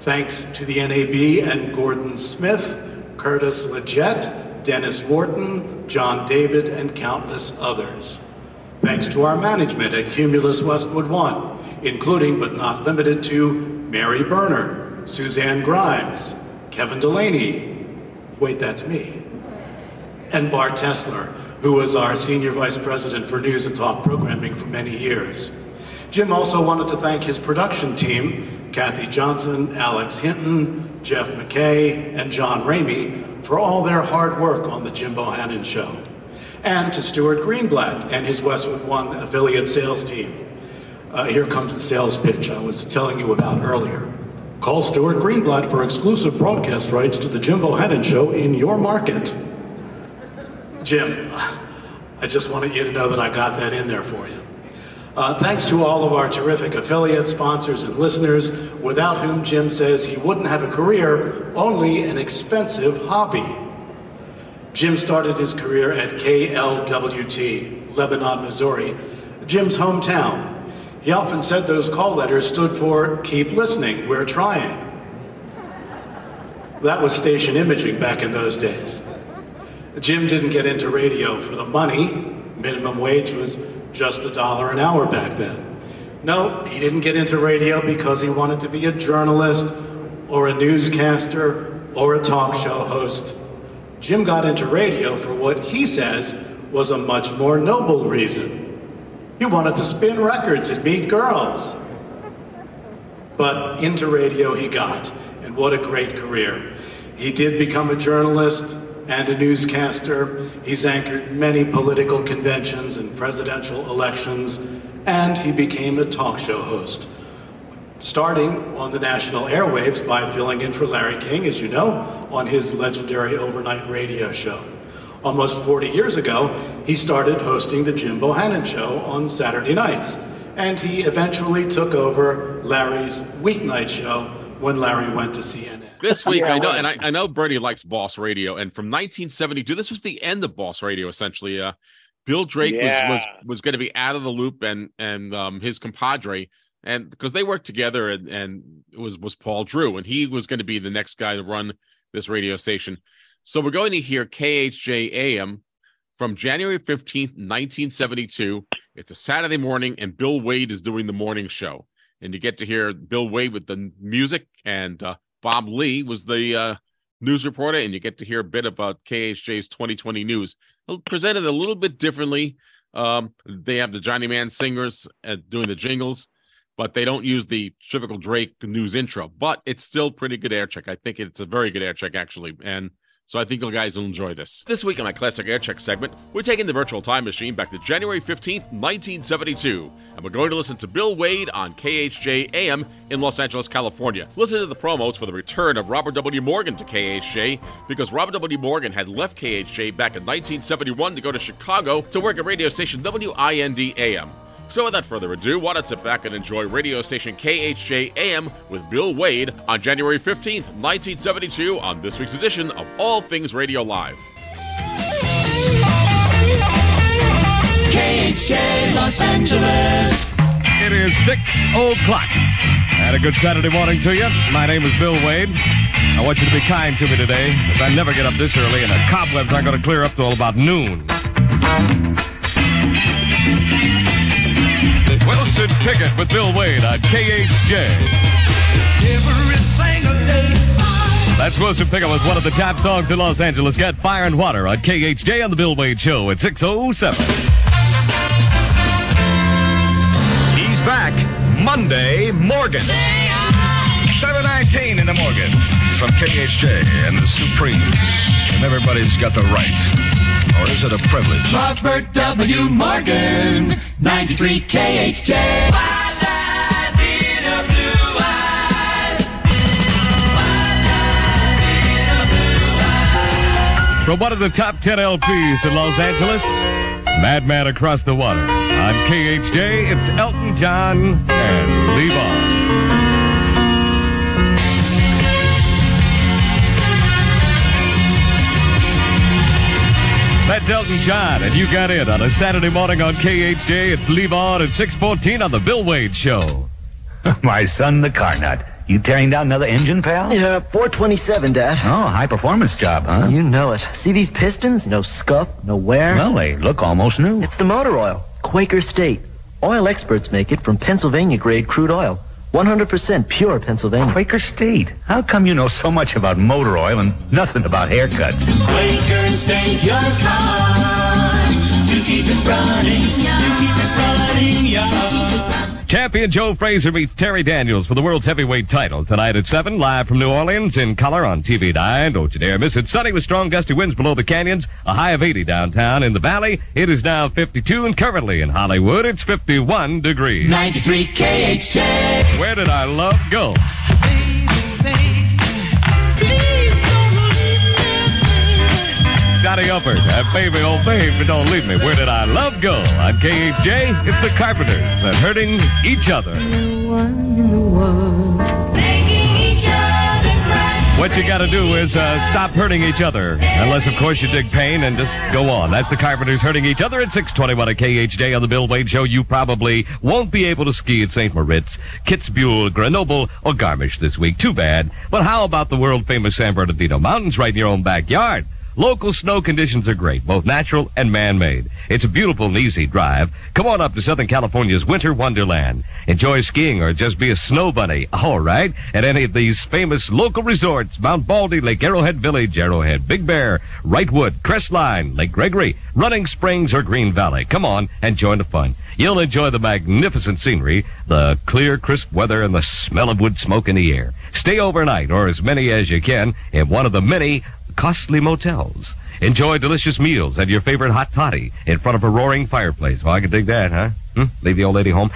Thanks to the N A B and Gordon Smith, Curtis Leggett, Dennis Wharton, John David, and countless others. Thanks to our management at Cumulus Westwood One, including but not limited to Mary Berner, Suzanne Grimes, Kevin Delaney, wait, that's me, and Bart Tesler, who was our Senior Vice President for News and Talk Programming for many years. Jim also wanted to thank his production team, Kathy Johnson, Alex Hinton, Jeff McKay, and John Ramey, for all their hard work on the Jim Bohannon Show, and to Stuart Greenblatt and his Westwood One affiliate sales team. Uh, here comes the sales pitch I was telling you about earlier. Call Stuart Greenblatt for exclusive broadcast rights to the Jim Bohannon Show in your market. Jim, I just wanted you to know that I got that in there for you. Uh, thanks to all of our terrific affiliates, sponsors, and listeners, without whom Jim says he wouldn't have a career, only an expensive hobby. Jim started his career at K L W T, Lebanon, Missouri, Jim's hometown. He often said those call letters stood for, "Keep listening, we're trying." That was station imaging back in those days. Jim didn't get into radio for the money. Minimum wage was just a dollar an hour back then. No, he didn't get into radio because he wanted to be a journalist or a newscaster or a talk show host. Jim got into radio for what he says was a much more noble reason. He wanted to spin records and meet girls. But into radio he got, and what a great career. He did become a journalist and a newscaster. He's anchored many political conventions and presidential elections, and he became a talk show host, starting on the national airwaves by filling in for Larry King, as you know, on his legendary overnight radio show. Almost forty years ago, he started hosting the Jim Bohannon Show on Saturday nights, and he eventually took over Larry's weeknight show when Larry went to C N N. This week, yeah. I know, and I, I know Bernie likes Boss Radio, and from nineteen seventy-two, this was the end of Boss Radio, essentially. Uh, Bill Drake yeah. was was, was going to be out of the loop, and and um, his compadre, and because they worked together, and, and it was, was Paul Drew, and he was going to be the next guy to run this radio station. So we're going to hear K H J A M from January fifteenth, nineteen seventy-two. It's a Saturday morning, and Bill Wade is doing the morning show. And you get to hear Bill Wade with the music, and uh, Bob Lee was the uh, news reporter, and you get to hear a bit about K H J's twenty twenty news. It'll present it a little bit differently. Um, they have the Johnny Man singers uh, doing the jingles, but they don't use the typical Drake news intro. But it's still pretty good air check. I think it's a very good air check, actually. And so I think you guys will enjoy this. This week on my Classic Air Check segment, we're taking the virtual time machine back to January fifteenth, nineteen seventy-two. And we're going to listen to Bill Wade on K H J A M in Los Angeles, California. Listen to the promos for the return of Robert W. Morgan to K H J, because Robert W. Morgan had left K H J back in nineteen seventy-one to go to Chicago to work at radio station W I N D A M. So without further ado, why don't sit back and enjoy radio station K H J A M with Bill Wade on January fifteenth, nineteen seventy-two on this week's edition of All Things Radio Live. K H J Los Angeles. It is six o'clock. And a good Saturday morning to you. My name is Bill Wade. I want you to be kind to me today, because I never get up this early, and the cobwebs aren't going to clear up till about noon. Wilson Pickett with Bill Wade on K H J. Every single day. That's Wilson Pickett with one of the top songs in Los Angeles. Got Fire and Water on K H J on the Bill Wade Show at six oh seven. He's back. Monday, Morgan. seven nineteen in the Morgan. From K H J and the Supremes. And everybody's got the right. Or is it a privilege? Robert W. Morgan, ninety-three K H J. From one of the top ten L Ps in Los Angeles, Madman Across the Water. On K H J, it's Elton John and Levon. That's Elton John, and you got in on a Saturday morning on K H J. It's Levon at six fourteen on the Bill Wade Show. My son, the car nut. You tearing down another engine, pal? Yeah, four twenty-seven, Dad. Oh, high-performance job, huh? You know it. See these pistons? No scuff, no wear. Well, they look almost new. It's the motor oil. Quaker State. Oil experts make it from Pennsylvania-grade crude oil. one hundred percent pure Pennsylvania. Quaker State? How come you know so much about motor oil and nothing about haircuts? Quaker State, your car. To keep it running, yeah. To keep it running, yeah. Champion Joe Frazier meets Terry Daniels for the world's heavyweight title. Tonight at seven, live from New Orleans, in color on T V nine. Don't you dare miss it. Sunny with strong gusty winds below the canyons, a high of eighty downtown. In the valley, it is now fifty-two, and currently in Hollywood, it's fifty-one degrees. ninety-three K H J. Where did our love go? Donnie Upper, that baby, oh baby, don't leave me. Where did I love go? On K H J, it's the Carpenters and Hurting Each Other. No one in the world making each other cry. What you gotta do is uh, stop hurting each other. Unless, of course, you dig pain and just go on. That's the Carpenters Hurting Each Other at six twenty-one at K H J on the Bill Wade Show. You probably won't be able to ski at Saint Moritz, Kitzbühel, Grenoble, or Garmisch this week. Too bad. But how about the world-famous San Bernardino Mountains right in your own backyard? Local snow conditions are great, both natural and man-made. It's a beautiful and easy drive. Come on up to Southern California's winter wonderland. Enjoy skiing or just be a snow bunny, all right, at any of these famous local resorts: Mount Baldy, Lake Arrowhead Village, Arrowhead, Big Bear, Wrightwood, Crestline, Lake Gregory, Running Springs, or Green Valley. Come on and join the fun. You'll enjoy the magnificent scenery, the clear, crisp weather, and the smell of wood smoke in the air. Stay overnight, or as many as you can, in one of the many costly motels. Enjoy delicious meals and your favorite hot toddy in front of a roaring fireplace. Well, I can dig that, huh? Hmm? Leave the old lady home?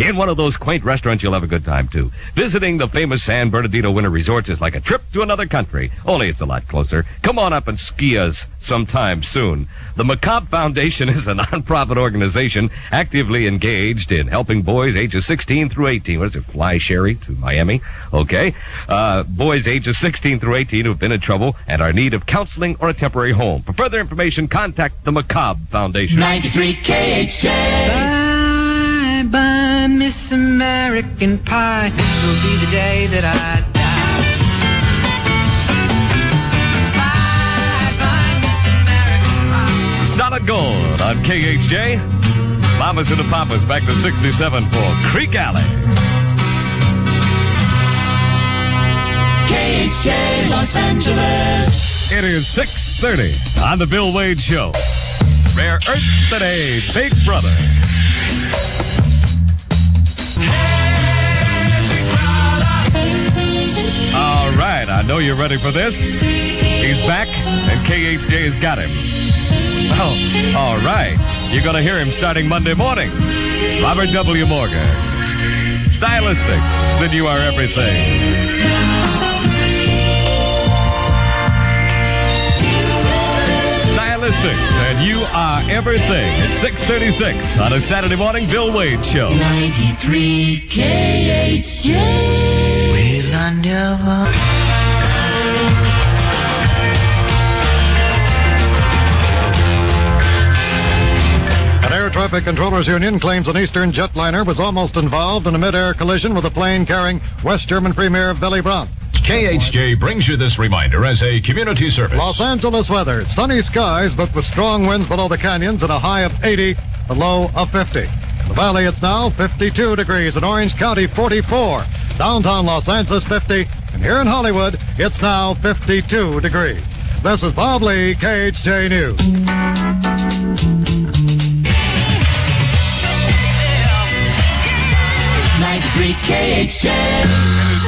In one of those quaint restaurants, you'll have a good time, too. Visiting the famous San Bernardino Winter Resorts is like a trip to another country, only it's a lot closer. Come on up and ski us sometime soon. The Macabre Foundation is a nonprofit organization actively engaged in helping boys ages sixteen through eighteen. What is it? Fly Sherry to Miami? Okay. Uh, boys ages sixteen through eighteen who've been in trouble and are in need of counseling or a temporary home. For further information, contact the Macabre Foundation. ninety-three K H J. By Miss American Pie, this will be the day that I die. Bye, bye, Miss American Pie. Solid Gold on K H J. Mamas and the Papas back to sixty-seven for Creek Alley. K H J, Los Angeles. It is six thirty on the Bill Wade Show. Rare Earth today, Big Brother. All right, I know you're ready for this. He's back, and K H J has got him. Oh, all right. You're going to hear him starting Monday morning. Robert W. Morgan. Stylistics, then you are everything. Stylistics, and you are everything. It's six thirty-six on a Saturday morning Bill Wade Show. ninety-three K H J. I never. An Air Traffic Controllers Union claims an Eastern jetliner was almost involved in a mid-air collision with a plane carrying West German Premier Willy Brandt. K H J brings you this reminder as a community service. Los Angeles weather, sunny skies but with strong winds below the canyons at a high of eighty, a low of fifty. In the valley it's now fifty-two degrees, in Orange County forty-four. Downtown Los Angeles, fifty, and here in Hollywood, it's now fifty-two degrees. This is Bob Lee, K H J News. Country K H N.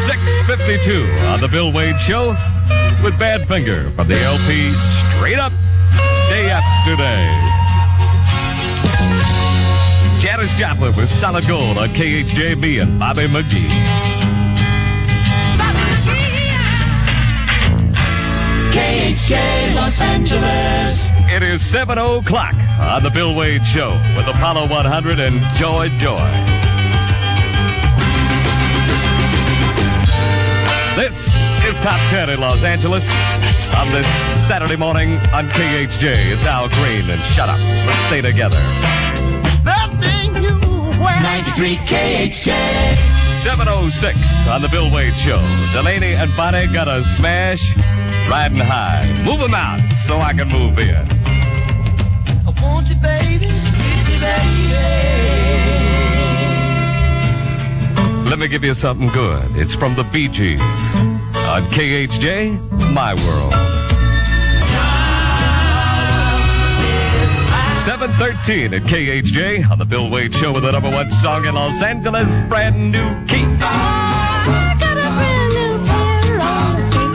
six fifty-two on the Bill Wade Show with Badfinger from the L P Straight Up Day After Day. Janis Joplin with Solid Gold on K H J B and Bobby McGee. Bobby McGee! K H J Los Angeles. It is seven o'clock on the Bill Wade Show with Apollo one hundred and Joy Joy. This is Top ten in Los Angeles on this Saturday morning on K H J. It's Al Green and Shut Up. Let's stay together. Loving you when ninety-three K H J. seven oh six on the Bill Wade Show. Delaney and Bonnie got a smash riding high. Move them out so I can move in. I want you, baby. Baby. Let me give you something good. It's from the Bee Gees on K H J, My World. seven thirteen at K H J on the Bill Wade Show with the number one song in Los Angeles, Brand New Key. Oh, I got a brand new pair on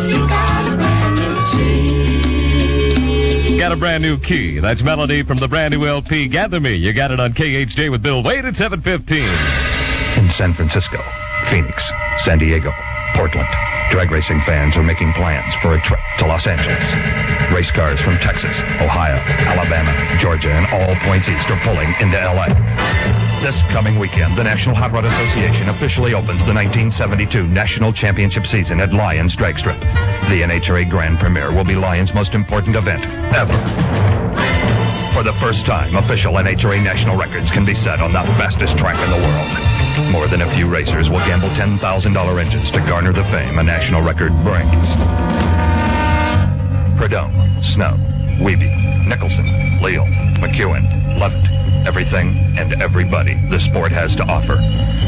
the streets. You got a brand new key. Got a brand new key. That's Melody from the brand new L P, Gather Me. You got it on K H J with Bill Wade at seven fifteen. In San Francisco, Phoenix, San Diego, Portland, drag racing fans are making plans for a trip to Los Angeles. Race cars from Texas, Ohio, Alabama, Georgia, and all points east are pulling into L A. This coming weekend, the National Hot Rod Association officially opens the nineteen seventy-two National Championship season at Lions Drag Strip. The N H R A Grand Premiere will be Lions' most important event ever. For the first time, official N H R A national records can be set on the fastest track in the world. More than a few racers will gamble ten thousand dollars engines to garner the fame a national record brings. Prudhomme, Snow, Wiebe, Nicholson, Leal, McEwen, Lovett, everything and everybody the sport has to offer.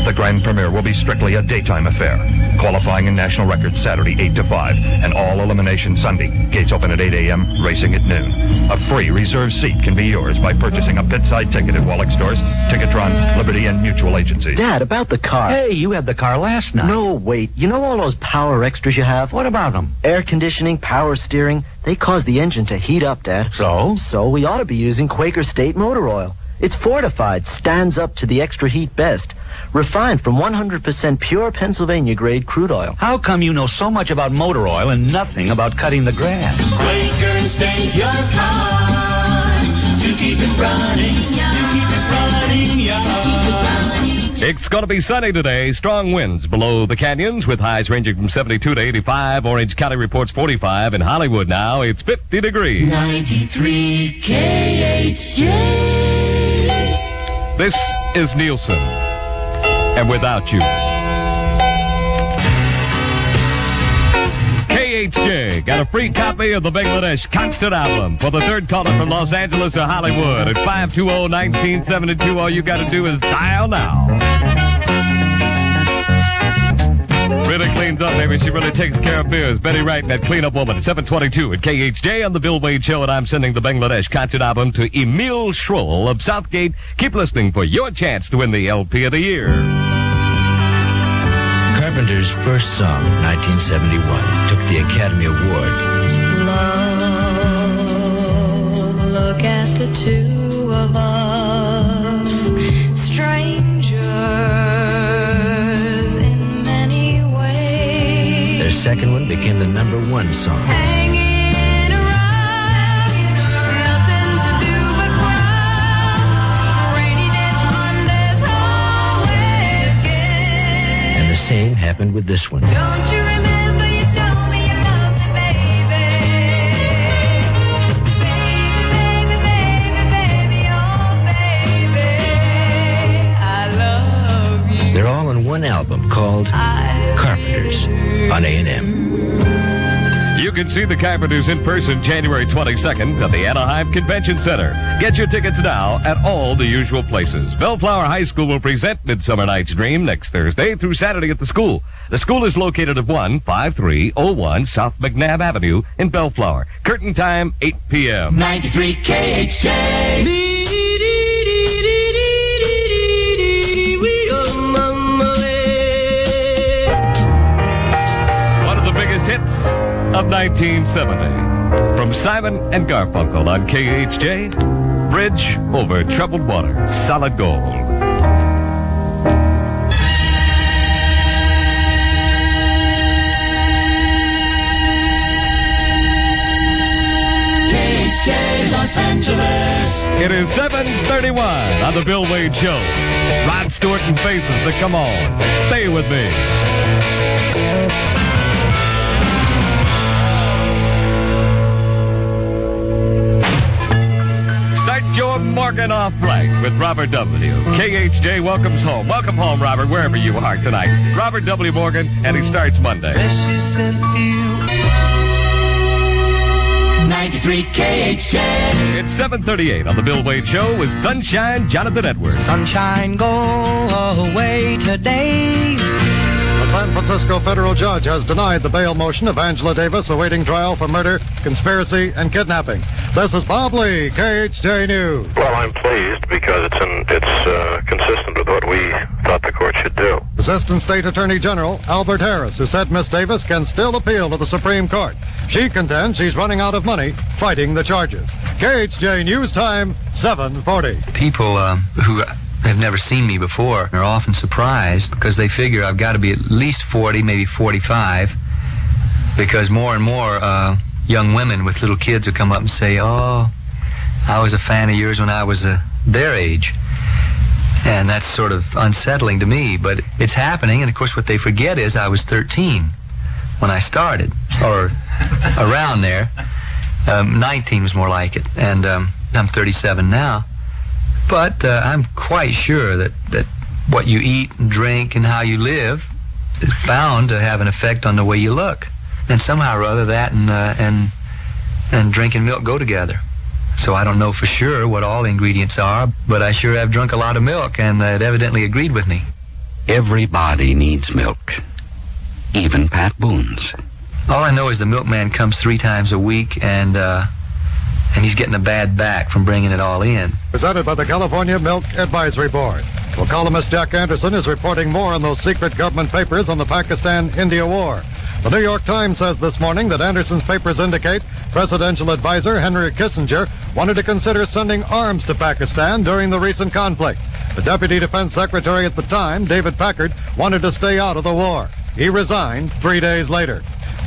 The Grand Premiere will be strictly a daytime affair. Qualifying and national records Saturday eight to five, and all elimination Sunday. Gates open at eight a.m., racing at noon. A free reserve seat can be yours by purchasing a pit-side ticket at Wallack Stores, Ticketron, Liberty, and Mutual Agencies. Dad, about the car. Hey, you had the car last night. No, wait. You know all those power extras you have? What about them? Air conditioning, power steering. They cause the engine to heat up, Dad. So? So we ought to be using Quaker State motor oil. It's fortified, stands up to the extra heat best. Refined from one hundred percent pure Pennsylvania-grade crude oil. How come you know so much about motor oil and nothing about cutting the grass? Quaker State, your car. To keep it running, yeah. To keep it running, yeah. To keep it running, yeah. It's going to be sunny today. Strong winds below the canyons with highs ranging from seventy-two to eighty-five. Orange County reports forty-five. In Hollywood now, it's fifty degrees. ninety-three K H J. This is Nielsen, and Without You. K H J got a free copy of the Bangladesh concert album for the third caller from Los Angeles to Hollywood at five two zero, one nine seven two. All you got to do is dial now. Really cleans up, baby. She really takes care of beers. Betty Wright, that cleanup woman at seven twenty-two at K H J on the Bill Wade Show, and I'm sending the Bangladesh concert album to Emil Shroll of Southgate. Keep listening for your chance to win the L P of the year. Carpenter's first song, nineteen seventy-one, took the Academy Award. Love, look at the two of us, strangers. Second one became the number one song. Hanging around, nothing to do but cry. Rainy days, Mondays, always get. And the same happened with this one. Don't you remember you told me you loved me, baby? Baby, baby, baby, baby, oh baby, I love you. They're all in one album called Carpenters on A and M. You can see the Carpenters in person January twenty-second at the Anaheim Convention Center. Get your tickets now at all the usual places. Bellflower High School will present Midsummer Night's Dream next Thursday through Saturday at the school. The school is located at one five three oh one South McNabb Avenue in Bellflower. Curtain time, eight p.m. ninety-three K H J. We are mama. Greatest Hits of nineteen seventy. From Simon and Garfunkel on K H J, Bridge Over Troubled Water, Solid Gold. Los Angeles. It is seven thirty-one on the Bill Wade Show. Rod Stewart and Faces that come on. Stay with me. Start Joe Morgan off right with Robert W. K H J welcomes home. Welcome home, Robert, wherever you are tonight. Robert W. Morgan, and he starts Monday. Precious and few. ninety-three K H J. It's seven thirty-eight on the Bill Wade Show with Sunshine Jonathan Edwards. Sunshine, go away today. A San Francisco federal judge has denied the bail motion of Angela Davis awaiting trial for murder, conspiracy, and kidnapping. This is Bob Lee, K H J News. Well, I'm pleased because it's an, it's uh, consistent with what we thought the court should do. Assistant State Attorney General Albert Harris, who said Miss Davis can still appeal to the Supreme Court. She contends she's running out of money fighting the charges. K H J News Time, seven forty. People uh, who have never seen me before are often surprised because they figure I've got to be at least forty, maybe forty-five, because more and more uh, young women with little kids who come up and say, oh, I was a fan of yours when I was uh, their age. And that's sort of unsettling to me, but it's happening. And, of course, what they forget is I was thirteen when I started, or around there. Um, nineteen was more like it, and um, I'm thirty-seven now. But uh, I'm quite sure that, that what you eat and drink and how you live is bound to have an effect on the way you look. And somehow or other, that and, uh, and, and drink and milk go together. So I don't know for sure what all the ingredients are, but I sure have drunk a lot of milk, and uh, it evidently agreed with me. Everybody needs milk, even Pat Boone's. All I know is the milkman comes three times a week, and uh, and he's getting a bad back from bringing it all in. Presented by the California Milk Advisory Board. Well, columnist Jack Anderson is reporting more on those secret government papers on the Pakistan-India War. The New York Times says this morning that Anderson's papers indicate presidential advisor Henry Kissinger wanted to consider sending arms to Pakistan during the recent conflict. The deputy defense secretary at the time, David Packard, wanted to stay out of the war. He resigned three days later.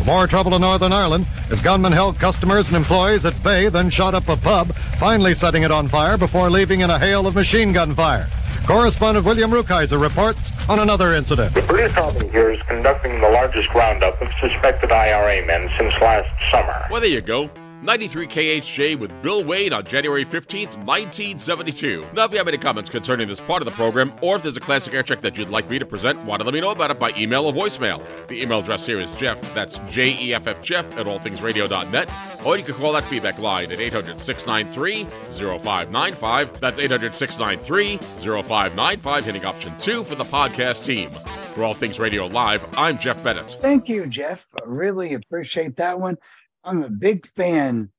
More trouble in Northern Ireland as gunmen held customers and employees at bay, then shot up a pub, finally setting it on fire before leaving in a hail of machine gun fire. Correspondent William Rukeyser reports on another incident. The police officer here is conducting the largest roundup of suspected I R A men since last summer. Well, there you go. ninety-three K H J with Bill Wade on January fifteenth, nineteen seventy-two. Now, if you have any comments concerning this part of the program, or if there's a classic air check that you'd like me to present, want to let me know about it by email or voicemail. The email address here is Jeff, that's J E F F Jeff at all things radio dot net, or you can call that feedback line at eight hundred, six nine three, oh five nine five. That's eight hundred, six nine three, oh five nine five, hitting option two for the podcast team. For All Things Radio Live, I'm Jeff Bennett. Thank you, Jeff. I really appreciate that one. I'm a big fan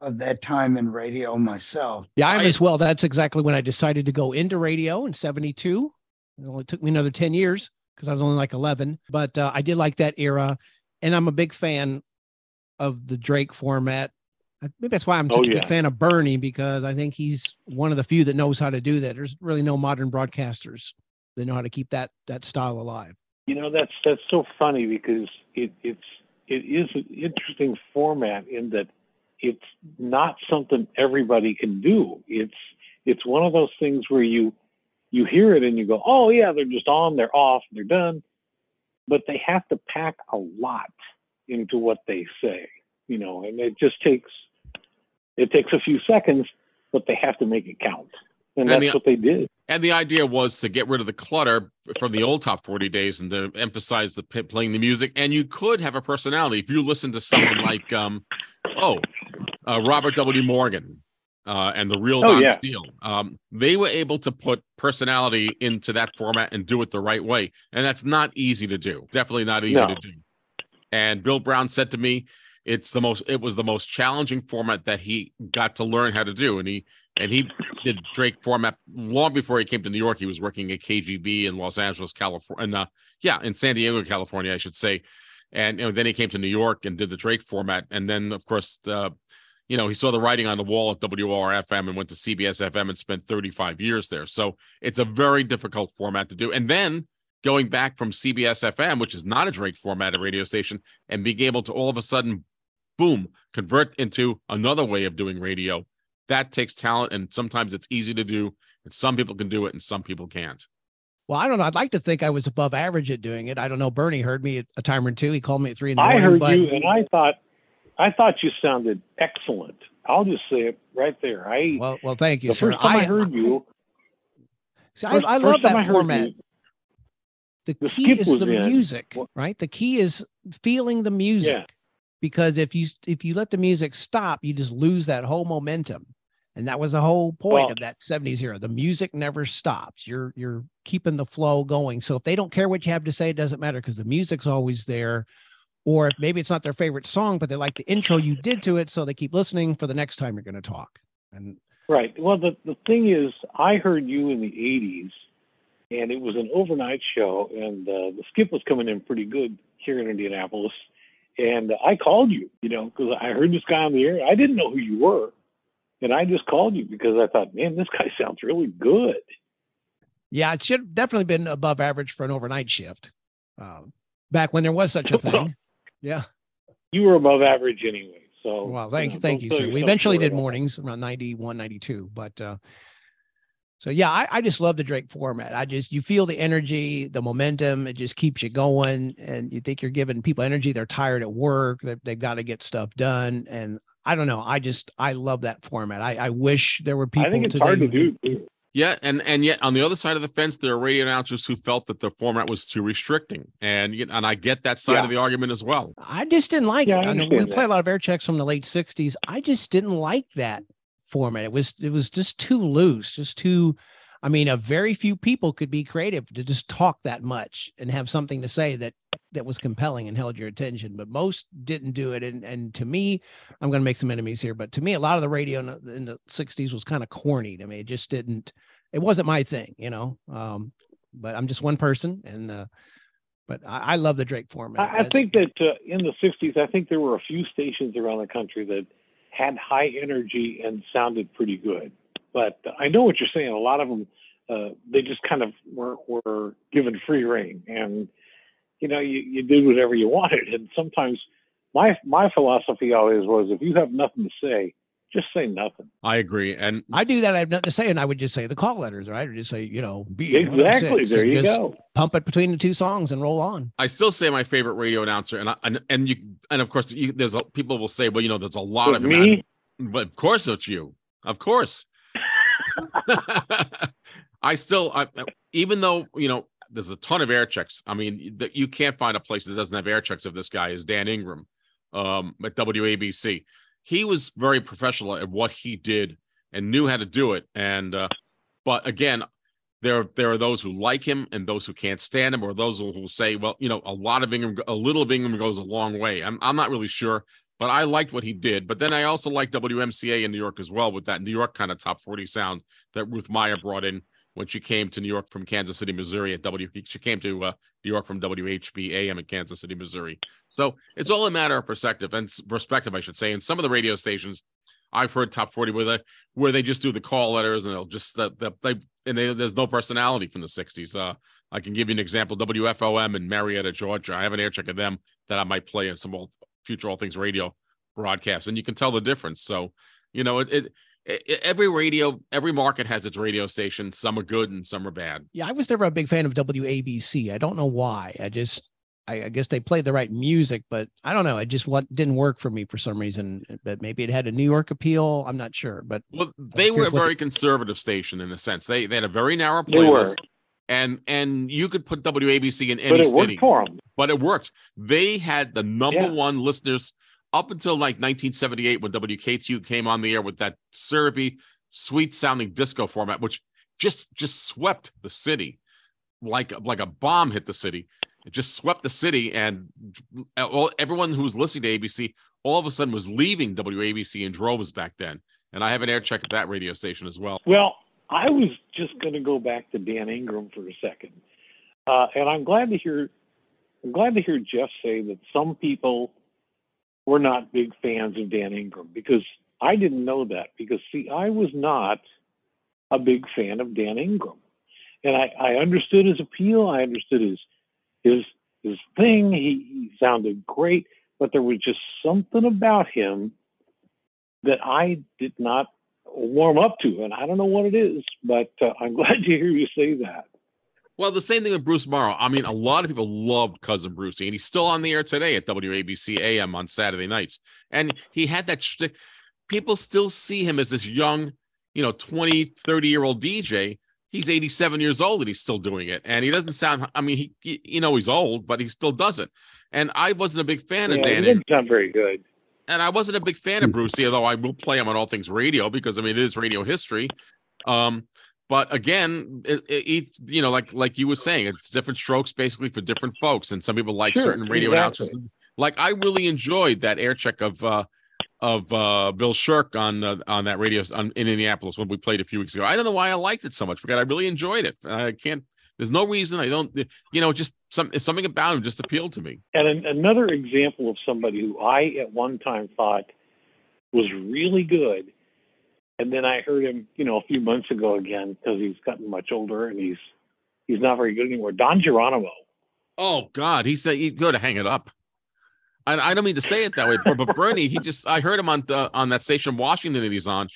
of that time in radio myself. Yeah, I'm as well. That's exactly when I decided to go into radio in seventy-two. It only took me another ten years because I was only like eleven. But uh, I did like that era. And I'm a big fan of the Drake format. I think that's why I'm such oh, yeah. a big fan of Bernie, because I think he's one of the few that knows how to do that. There's really no modern broadcasters that know how to keep that that style alive. You know, that's that's so funny because it, it's, it is an interesting format in that it's not something everybody can do. It's it's one of those things where you you hear it and you go, oh, yeah, they're just on, they're off, they're done. But they have to pack a lot into what they say, you know, and it just takes it takes a few seconds, but they have to make it count. And, and that's the, what they did. And the idea was to get rid of the clutter from the old top forty days and to emphasize the playing the music. And you could have a personality if you listen to something like, um, oh, uh, Robert W. Morgan uh, and the Real Don oh, yeah. Steele. Um, they were able to put personality into that format and do it the right way. And that's not easy to do. Definitely not easy no. to do. And Bill Brown said to me, it's the most. It was the most challenging format that he got to learn how to do, and he and he did Drake format long before he came to New York. He was working at K G B in Los Angeles, California, and uh, yeah, in San Diego, California, I should say. And you know, then he came to New York and did the Drake format. And then, of course, uh, you know, he saw the writing on the wall at W R F M and went to C B S F M and spent thirty-five years there. So it's a very difficult format to do. And then going back from C B S F M, which is not a Drake formatted radio station, and being able to all of a sudden, boom, convert into another way of doing radio, that takes talent. And sometimes it's easy to do. And some people can do it and some people can't. Well, I don't know. I'd like to think I was above average at doing it. I don't know. Bernie heard me a time or two. He called me at three in the morning. I heard but... you, and I thought, I thought you sounded excellent. I'll just say it right there. I well, well, thank you, the sir. First time I, I heard you. See, first, I, I love that I format. You, the, the key is the in. music, right? The key is feeling the music, yeah. because if you if you let the music stop, you just lose that whole momentum. And that was the whole point well, of that seventies era. The music never stops. You're you're keeping the flow going. So if they don't care what you have to say, it doesn't matter because the music's always there. Or if maybe it's not their favorite song, but they like the intro you did to it, so they keep listening for the next time you're going to talk. And right. Well, the, the thing is, I heard you in the eighties, and it was an overnight show, and uh, the Skip was coming in pretty good here in Indianapolis. And I called you, you know, because I heard this guy on the air. I didn't know who you were. And I just called you because I thought, man, this guy sounds really good. Yeah, it should have definitely been above average for an overnight shift um, back when there was such a thing. Yeah. You were above average anyway. So, well, thank you. Know, thank you, sir. We eventually did mornings around ninety-one, ninety-two. But uh, so, yeah, I, I just love the Drake format. I just, you feel the energy, the momentum. It just keeps you going. And you think you're giving people energy. They're tired at work. They've, they've got to get stuff done. And I don't know. I just, I love that format. I, I wish there were people. I think it's today. hard to do. Too. Yeah. And, and yet on the other side of the fence, there are radio announcers who felt that the format was too restricting. And, and I get that side yeah. of the argument as well. I just didn't like yeah, it. I, I mean, we that. play a lot of air checks from the late sixties. I just didn't like that format. It was, it was just too loose, just too, I mean, a very few people could be creative to just talk that much and have something to say that that was compelling and held your attention, but most didn't do it. And and to me, I'm going to make some enemies here, but to me, a lot of the radio in the, in the sixties was kind of corny to me. It just didn't, it wasn't my thing, you know, um, but I'm just one person. And, uh, but I, I love the Drake format. I, I think that uh, in the sixties, I think there were a few stations around the country that had high energy and sounded pretty good, but I know what you're saying. A lot of them, uh, they just kind of were, were given free rein, and, you know, you, you did whatever you wanted. And sometimes my my philosophy always was, if you have nothing to say, just say nothing. I agree. And I do that. I have nothing to say. And I would just say the call letters, right? Or just say, you know, be exactly. There you just go. Pump it between the two songs and roll on. I still say my favorite radio announcer. And I, and, and you, and of course, you, there's a, people will say, well, you know, there's a lot With of me. Him. But of course, it's you. Of course. I still, I, even though, you know, there's a ton of air checks. I mean, th- you can't find a place that doesn't have air checks of this guy is Dan Ingram um, at W A B C. He was very professional at what he did and knew how to do it. And, uh, but again, there, there are those who like him and those who can't stand him, or those who will say, well, you know, a lot of Ingram, a little of Ingram goes a long way. I'm, I'm not really sure, but I liked what he did. But then I also liked W M C A in New York as well, with that New York kind of top forty sound that Ruth Meyer brought in when she came to New York from Kansas City, Missouri at W. She came to uh, New York from W H B A M in Kansas City, Missouri. So it's all a matter of perspective and perspective, I should say. And some of the radio stations I've heard top forty where they, where they just do the call letters and they'll just, uh, they, and they, there's no personality from the sixties. Uh, I can give you an example, W F O M in Marietta, Georgia. I have an air check of them that I might play in some old future All Things Radio broadcasts, and you can tell the difference. So, you know, it, it Every radio, every market has its radio station. Some are good and some are bad. Yeah, I was never a big fan of W A B C. I don't know why. I just, I, I guess they played the right music, but I don't know. It just what didn't work for me for some reason. But maybe it had a New York appeal. I'm not sure. But well, they were a very they, conservative station in a sense. They they had a very narrow playlist, and and you could put W A B C in any but it city. Worked for them. But it worked. They had the number yeah. one listeners. Up until like nineteen seventy-eight, when W K T U came on the air with that syrupy, sweet-sounding disco format, which just just swept the city, like like a bomb hit the city. It just swept the city, and all, everyone who was listening to A B C all of a sudden was leaving W A B C in droves back then. And I have an air check of that radio station as well. Well, I was just going to go back to Dan Ingram for a second, uh, and I'm glad to hear I'm glad to hear Jeff say that some people were not big fans of Dan Ingram, because I didn't know that, because, see, I was not a big fan of Dan Ingram. And I, I understood his appeal. I understood his his his thing. He, he sounded great, but there was just something about him that I did not warm up to. And I don't know what it is, but uh, I'm glad to hear you say that. Well, the same thing with Bruce Morrow. I mean, a lot of people loved Cousin Brucey, and he's still on the air today at W A B C A M on Saturday nights. And he had that shtick. People still see him as this young, you know, twenty, thirty-year-old D J. He's eighty-seven years old, and he's still doing it. And he doesn't sound, I mean, he, he you know, he's old, but he still does it. And I wasn't a big fan yeah, of Dan. He didn't sound very good. And I wasn't a big fan of Brucey, although I will play him on All Things Radio, because, I mean, it is radio history. Um But again, it, it, you know, like like you were saying, it's different strokes basically for different folks, and some people like sure, certain radio exactly. announcers. Like I really enjoyed that air check of uh, of uh, Bill Shirk on uh, on that radio on, in Indianapolis when we played a few weeks ago. I don't know why I liked it so much, but I really enjoyed it. I can't. There's no reason I don't. You know, just some something about him just appealed to me. And an, another example of somebody who I at one time thought was really good. And then I heard him, you know, a few months ago again, because he's gotten much older and he's he's not very good anymore. Don Geronimo. Oh God, he said he'd go to hang it up. I, I don't mean to say it that way, but, but Bernie, he just I heard him on uh, on that station in Washington that he's on.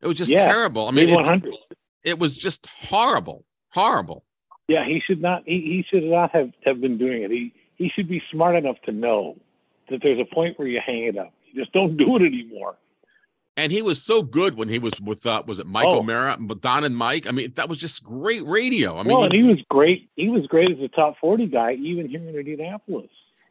It was just yeah, terrible. I mean, it, it was just horrible, horrible. Yeah, he should not. He, he should not have, have been doing it. He he should be smart enough to know that there's a point where you hang it up. You just don't do it anymore. And he was so good when he was with, uh, was it Mike oh. O'Mara, Don and Mike? I mean, that was just great radio. I mean, well, and he was great. He was great as a top forty guy, even here in Indianapolis.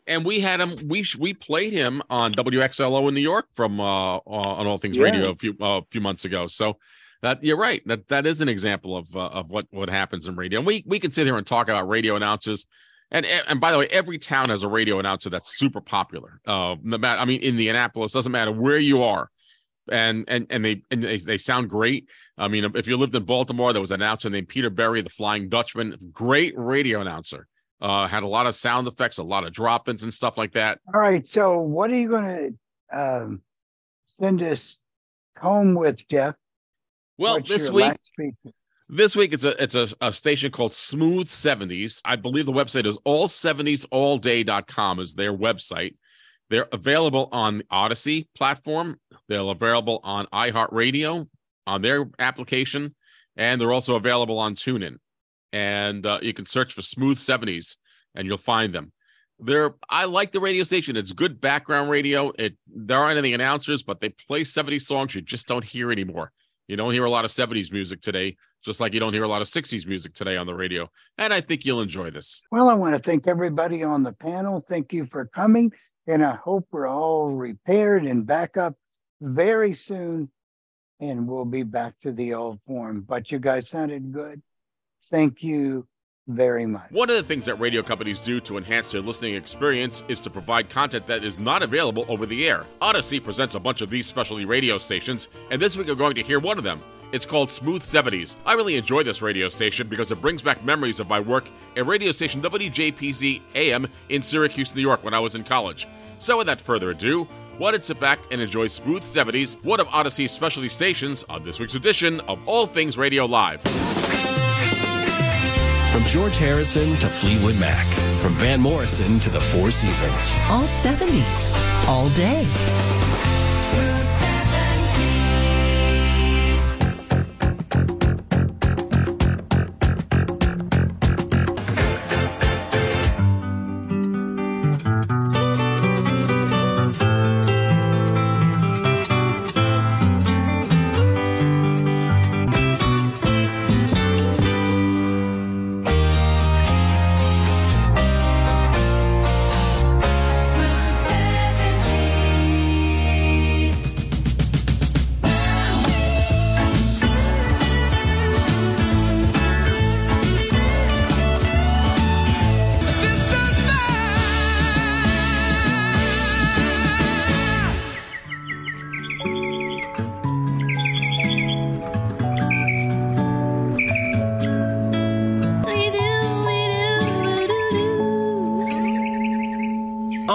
And we had him. We we played him on W X L O in New York from uh, on All Things yeah. Radio a few uh, a few months ago. So that you're right. That that is an example of uh, of what, what happens in radio. And we we can sit here and talk about radio announcers. And and by the way, every town has a radio announcer that's super popular. Uh, no matter, I mean, Indianapolis, doesn't matter where you are. And and and they and they, they sound great. I mean, if you lived in Baltimore, there was an announcer named Peter Berry, the Flying Dutchman, great radio announcer. Uh, had a lot of sound effects, a lot of drop-ins and stuff like that. All right, so what are you going to um, send us home with, Jeff? Well, What's this week, this week it's a it's a, a station called Smooth seventies. I believe the website is all seventies all day dot com is their website. They're available on the Odyssey platform. They're available on iHeartRadio, on their application, and they're also available on TuneIn. And uh, you can search for Smooth seventies, and you'll find them. They're, I like the radio station. It's good background radio. It There aren't any announcers, but they play seventies songs you just don't hear anymore. You don't hear a lot of seventies music today, just like you don't hear a lot of sixties music today on the radio. And I think you'll enjoy this. Well, I want to thank everybody on the panel. Thank you for coming. And I hope we're all repaired and back up very soon. And we'll be back to the old form. But you guys sounded good. Thank you very much. One of the things that radio companies do to enhance their listening experience is to provide content that is not available over the air. Odyssey presents a bunch of these specialty radio stations, and this week we're going to hear one of them. It's called Smooth seventies. I really enjoy this radio station because it brings back memories of my work at radio station W J P Z A M in Syracuse, New York when I was in college. So without further ado, why don't you sit back and enjoy Smooth seventies, one of Odyssey's specialty stations, on this week's edition of All Things Radio Live. From George Harrison to Fleetwood Mac, from Van Morrison to the Four Seasons. All seventies, all day.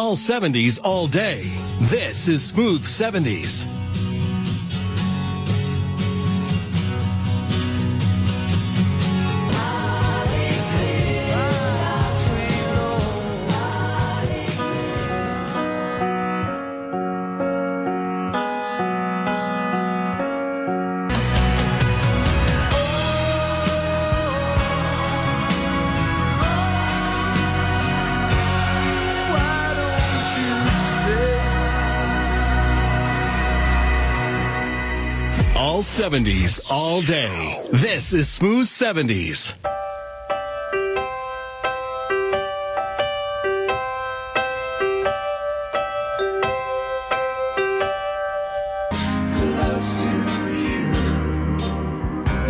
all seventies all day. This is Smooth seventies. seventies all day. This is Smooth seventies.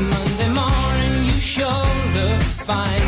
Monday morning, you sure look fine.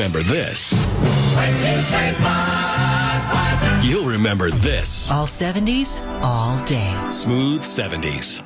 Remember this. When you say Budweiser, you'll remember this. All seventies, all day. Smooth seventies.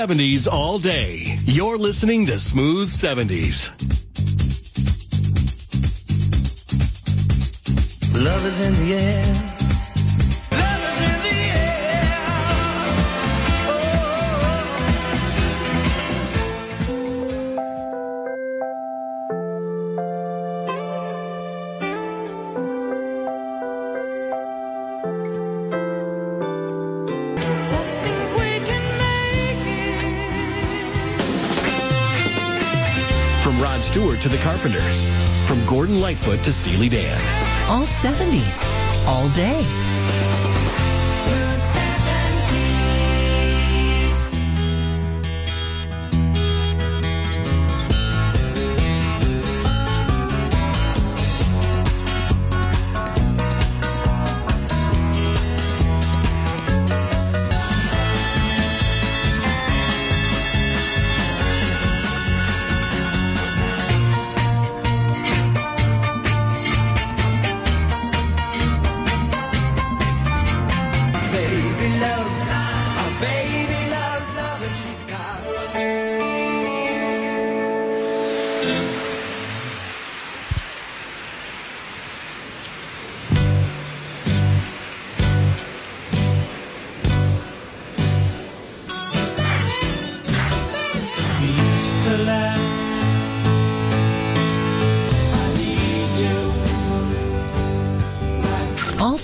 seventies all day. You're listening to Smooth seventies. Love is in the air. Love is in the air. Stewart to the Carpenters, from Gordon Lightfoot to Steely Dan. All seventies, all day.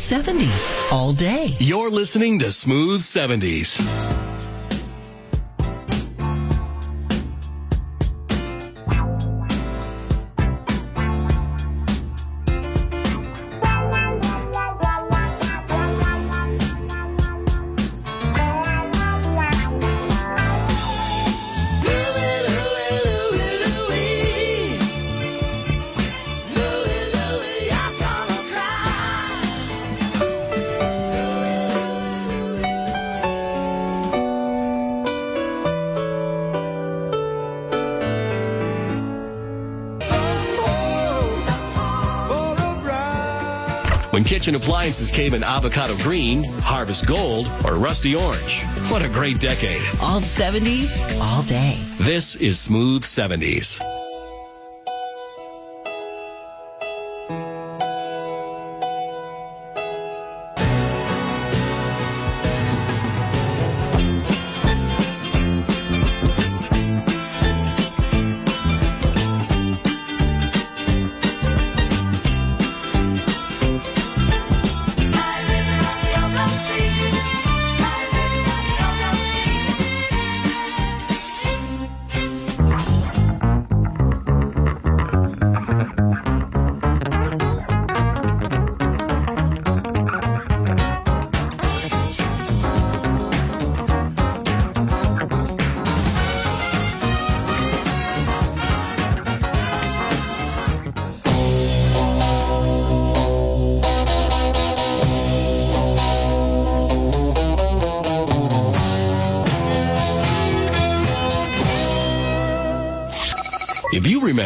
seventies all day. You're listening to Smooth seventies. when kitchen appliances came in avocado green, harvest gold, or rusty orange. What a great decade. All seventies, all day. This is Smooth seventies.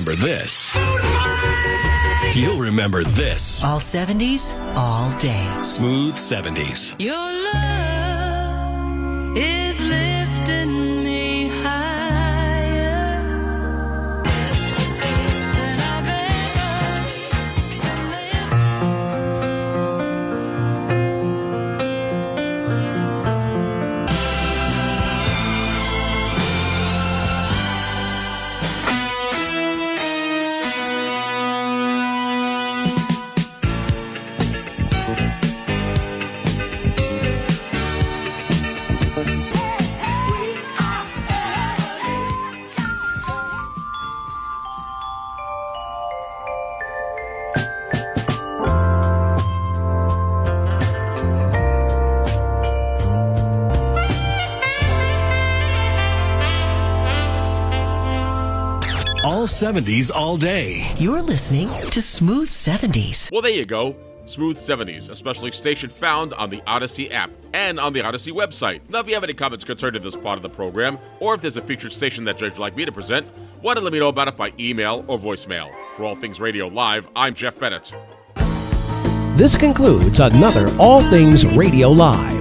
Remember this. You'll remember this. All seventies, all day. Smooth seventies. Your love is lifting me higher than I've ever lived. seventies all day. You're listening to Smooth seventies. Well, there you go. Smooth seventies, a special station found on the Odyssey app and on the Odyssey website. Now, if you have any comments concerning this part of the program, or if there's a featured station that you'd like me to present, why don't let me know about it by email or voicemail. For all things radio live, I'm Jeff Bennett. This concludes another All Things Radio Live.